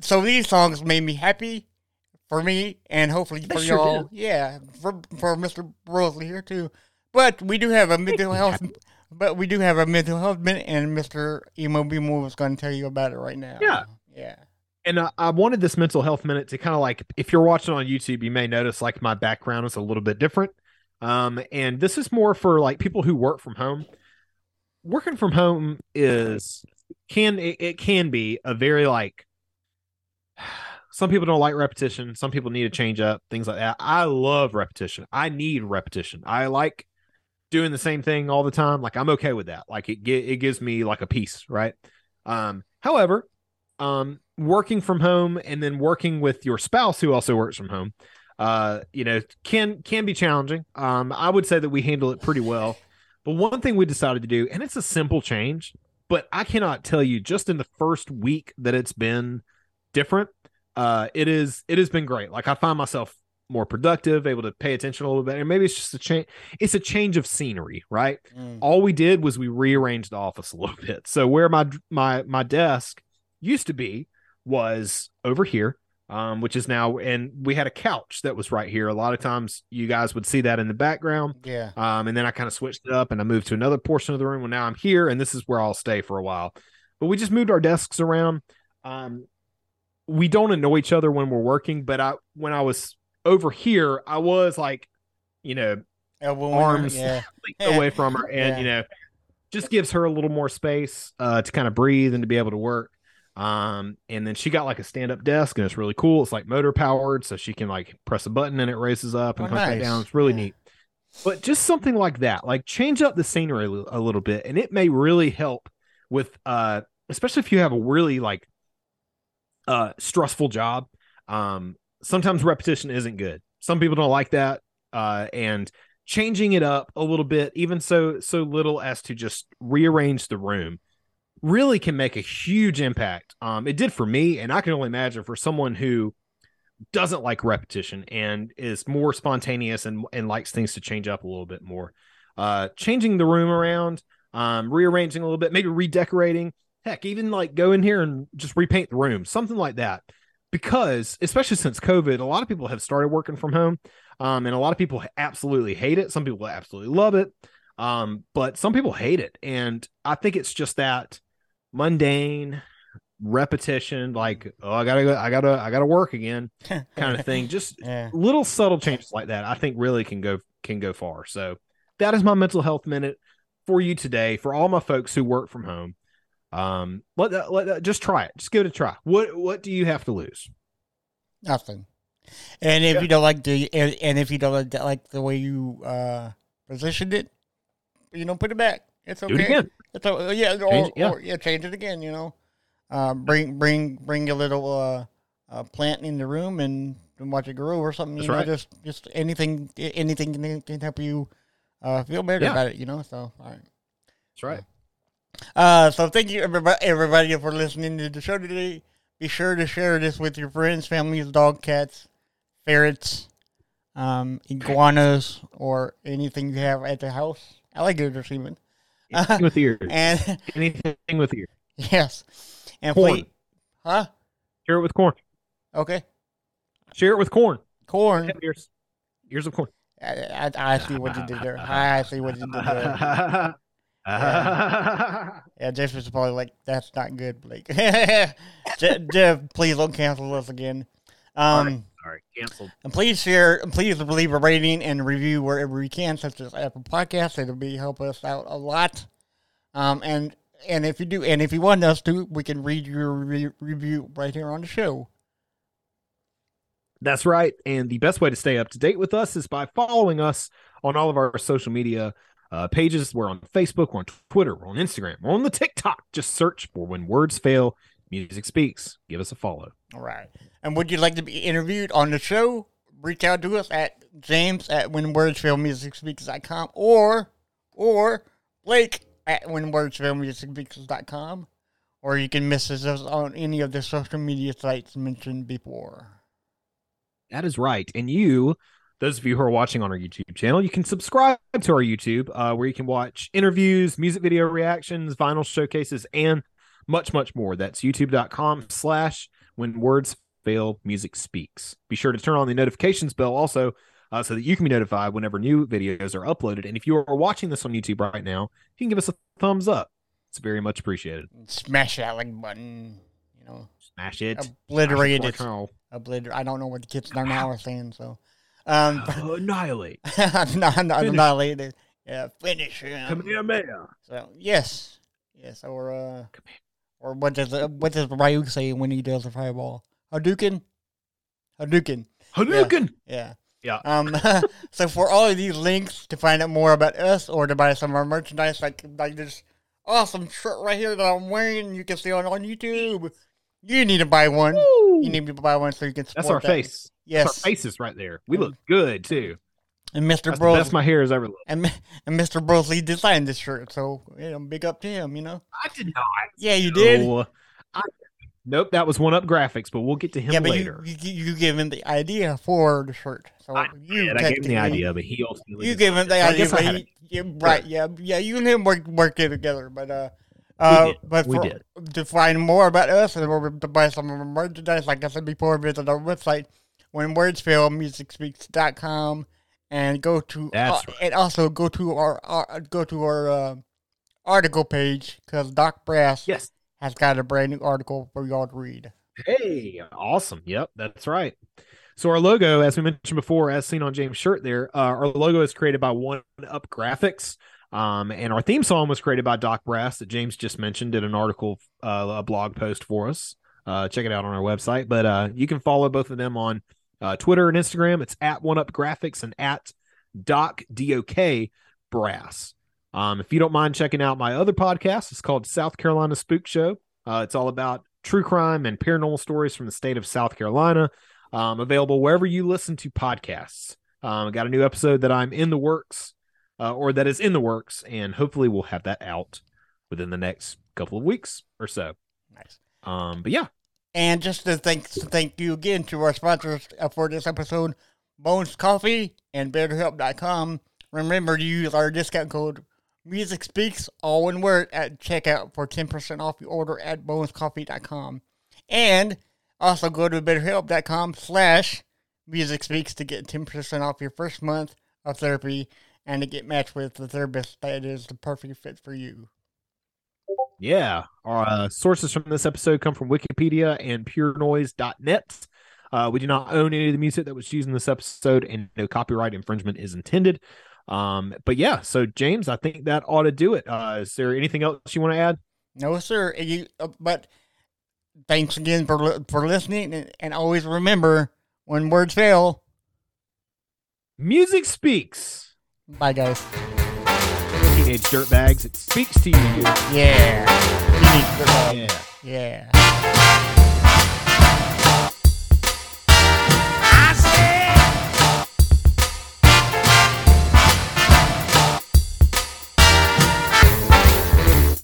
So these songs made me happy for me and hopefully for y'all. For Mr. Rosley here too. But we do have a mental health. But we do have a mental health minute, and Mr. Emo Bimo is going to tell you about it right now. Yeah. And I wanted this mental health minute to kind of like, if you're watching on YouTube, you may notice like my background is a little bit different. And this is more for like people who work from home. Working from home can be a very like, some people don't like repetition. Some people need to change up, things like that. I love repetition. I need repetition. I like doing the same thing all the time. Like I'm okay with that. Like it gives me like a peace, right? However, working from home and then working with your spouse who also works from home, can be challenging. I would say that we handle it pretty well, but one thing we decided to do, and it's a simple change, but I cannot tell you just in the first week that it's been different. It has been great. Like I find myself more productive, able to pay attention a little bit. And maybe it's just a change. It's a change of scenery, right? Mm. All we did was we rearranged the office a little bit. So where my desk used to be, was over here, which is now, and we had a couch that was right here. A lot of times you guys would see that in the background. Yeah. And then I kind of switched it up and I moved to another portion of the room. Well, now I'm here and this is where I'll stay for a while, but we just moved our desks around. We don't annoy each other when we're working, but when I was over here, I was like, arms away from her, and you know, just gives her a little more space to kind of breathe and to be able to work. And then she got like a stand-up desk, and it's really cool. It's like motor powered, so she can like press a button and it raises up and comes back down. It's really neat. But just something like that, like change up the scenery a little bit, and it may really help with, especially if you have a really like stressful job. Sometimes repetition isn't good. Some people don't like that, and changing it up a little bit, even so little as to just rearrange the room, really can make a huge impact. It did for me, and I can only imagine for someone who doesn't like repetition and is more spontaneous and likes things to change up a little bit more. Changing the room around, rearranging a little bit, maybe redecorating. Heck, even like go in here and just repaint the room, something like that. Because especially since COVID, a lot of people have started working from home, and a lot of people absolutely hate it. Some people absolutely love it, but some people hate it. And I think it's just that mundane repetition, like, oh, I gotta work again kind of thing. Just little subtle changes like that, I think really can go far. So that is my mental health minute for you today, for all my folks who work from home. Let that just try it. Just give it a try. What do you have to lose? Nothing. And if you don't like if you don't like the way you positioned it, you don't put it back. It's okay. Do it again. It's change it again. You know, bring a little plant in the room and watch it grow or something. That's right. Just anything can help you feel better about it. You know, so all right. That's right. So thank you everybody for listening to the show today. Be sure to share this with your friends, families, dog, cats, ferrets, iguanas, or anything you have at the house. Alligators even. Anything with ears. And anything with ears. Yes. And corn. Please, share it with corn. Okay. Share it with corn. Corn. Ears of corn. I see what you did there. I see what you did there. Yeah, Jeff was probably like, that's not good, Blake. Jeff, please don't cancel us again. Sorry, canceled. And please leave a rating and review wherever you can, such as Apple Podcasts. It'll help us out a lot. And if you do, and if you want us to, we can read your review right here on the show. That's right. And the best way to stay up to date with us is by following us on all of our social media pages. We're on Facebook, we're on Twitter, we're on Instagram, we're on the TikTok. Just search for When Words Fail, Music Speaks. Give us a follow. All right. And would you like to be interviewed on the show? Reach out to us at James@WhenWordsFailMusicSpeaks.com or Blake@WhenWordsFailMusicSpeaks.com, or you can message us on any of the social media sites mentioned before. That is right. And you, those of you who are watching on our YouTube channel, you can subscribe to our YouTube, where you can watch interviews, music video reactions, vinyl showcases, and much, much more. That's youtube.com/When Words Fail Music Speaks. Be sure to turn on the notifications bell also, so that you can be notified whenever new videos are uploaded. And if you are watching this on YouTube right now, you can give us a thumbs up. It's very much appreciated. Smash that like button, you know. Smash it. Obliterate it. I don't know what the kids are now saying, so. Annihilate. Annihilate it. Yeah, finish him. Come here, man. So yes, or what does Ryu say when he does a fireball? Hadouken. Hadouken. Yeah. So for all of these links to find out more about us or to buy some of our merchandise, like this awesome shirt right here that I'm wearing, you can see on YouTube. You need to buy one. Woo! You need to buy one so you can support. That's our face. Yes. That's our faces right there. We look good, too. And Mr. Brosley. That's my hair has ever looked. And Mr. Brosley designed this shirt, so big up to him, you know? I did not. Yeah, you did. Nope, that was One Up Graphics, but we'll get to him later. You gave him the idea for the shirt. So I gave him the idea, but he also... You gave him the idea, but you and him work together, but... We did. To find more about us and to buy some of our merchandise, like I said before, visit our website, whenwordsfailmusicspeaks.com, and go to and also go to our article page, because Doc Brass has got a brand new article for y'all to read. Hey, awesome! Yep, that's right. So our logo, as we mentioned before, as seen on James' shirt there, our logo is created by One Up Graphics. And our theme song was created by Doc Brass that James just mentioned in an article, a blog post for us. Check it out on our website. But you can follow both of them on Twitter and Instagram. It's at One Up Graphics and at Doc D-O-K Brass. If you don't mind checking out my other podcast, it's called South Carolina Spook Show. It's all about true crime and paranormal stories from the state of South Carolina. Available wherever you listen to podcasts. I got a new episode that I'm in the works. Or that is in the works, and hopefully we'll have that out within the next couple of weeks or so. Nice. But yeah. And just to thank you again to our sponsors for this episode, Bones Coffee and BetterHelp.com. Remember to use our discount code MUSICSPEAKS, all one word, at checkout for 10% off your order at BonesCoffee.com. And also go to BetterHelp.com/MUSICSPEAKS to get 10% off your first month of therapy, and to get matched with the therapist that is the perfect fit for you. Yeah. Our sources from this episode come from Wikipedia and purenoise.net. We do not own any of the music that was used in this episode, and no copyright infringement is intended. But yeah, so James, I think that ought to do it. Is there anything else you want to add? No, sir. But thanks again for listening, and always remember, when words fail, music speaks. Bye, guys. Teenage dirtbags, it speaks to you. Yeah. Yeah.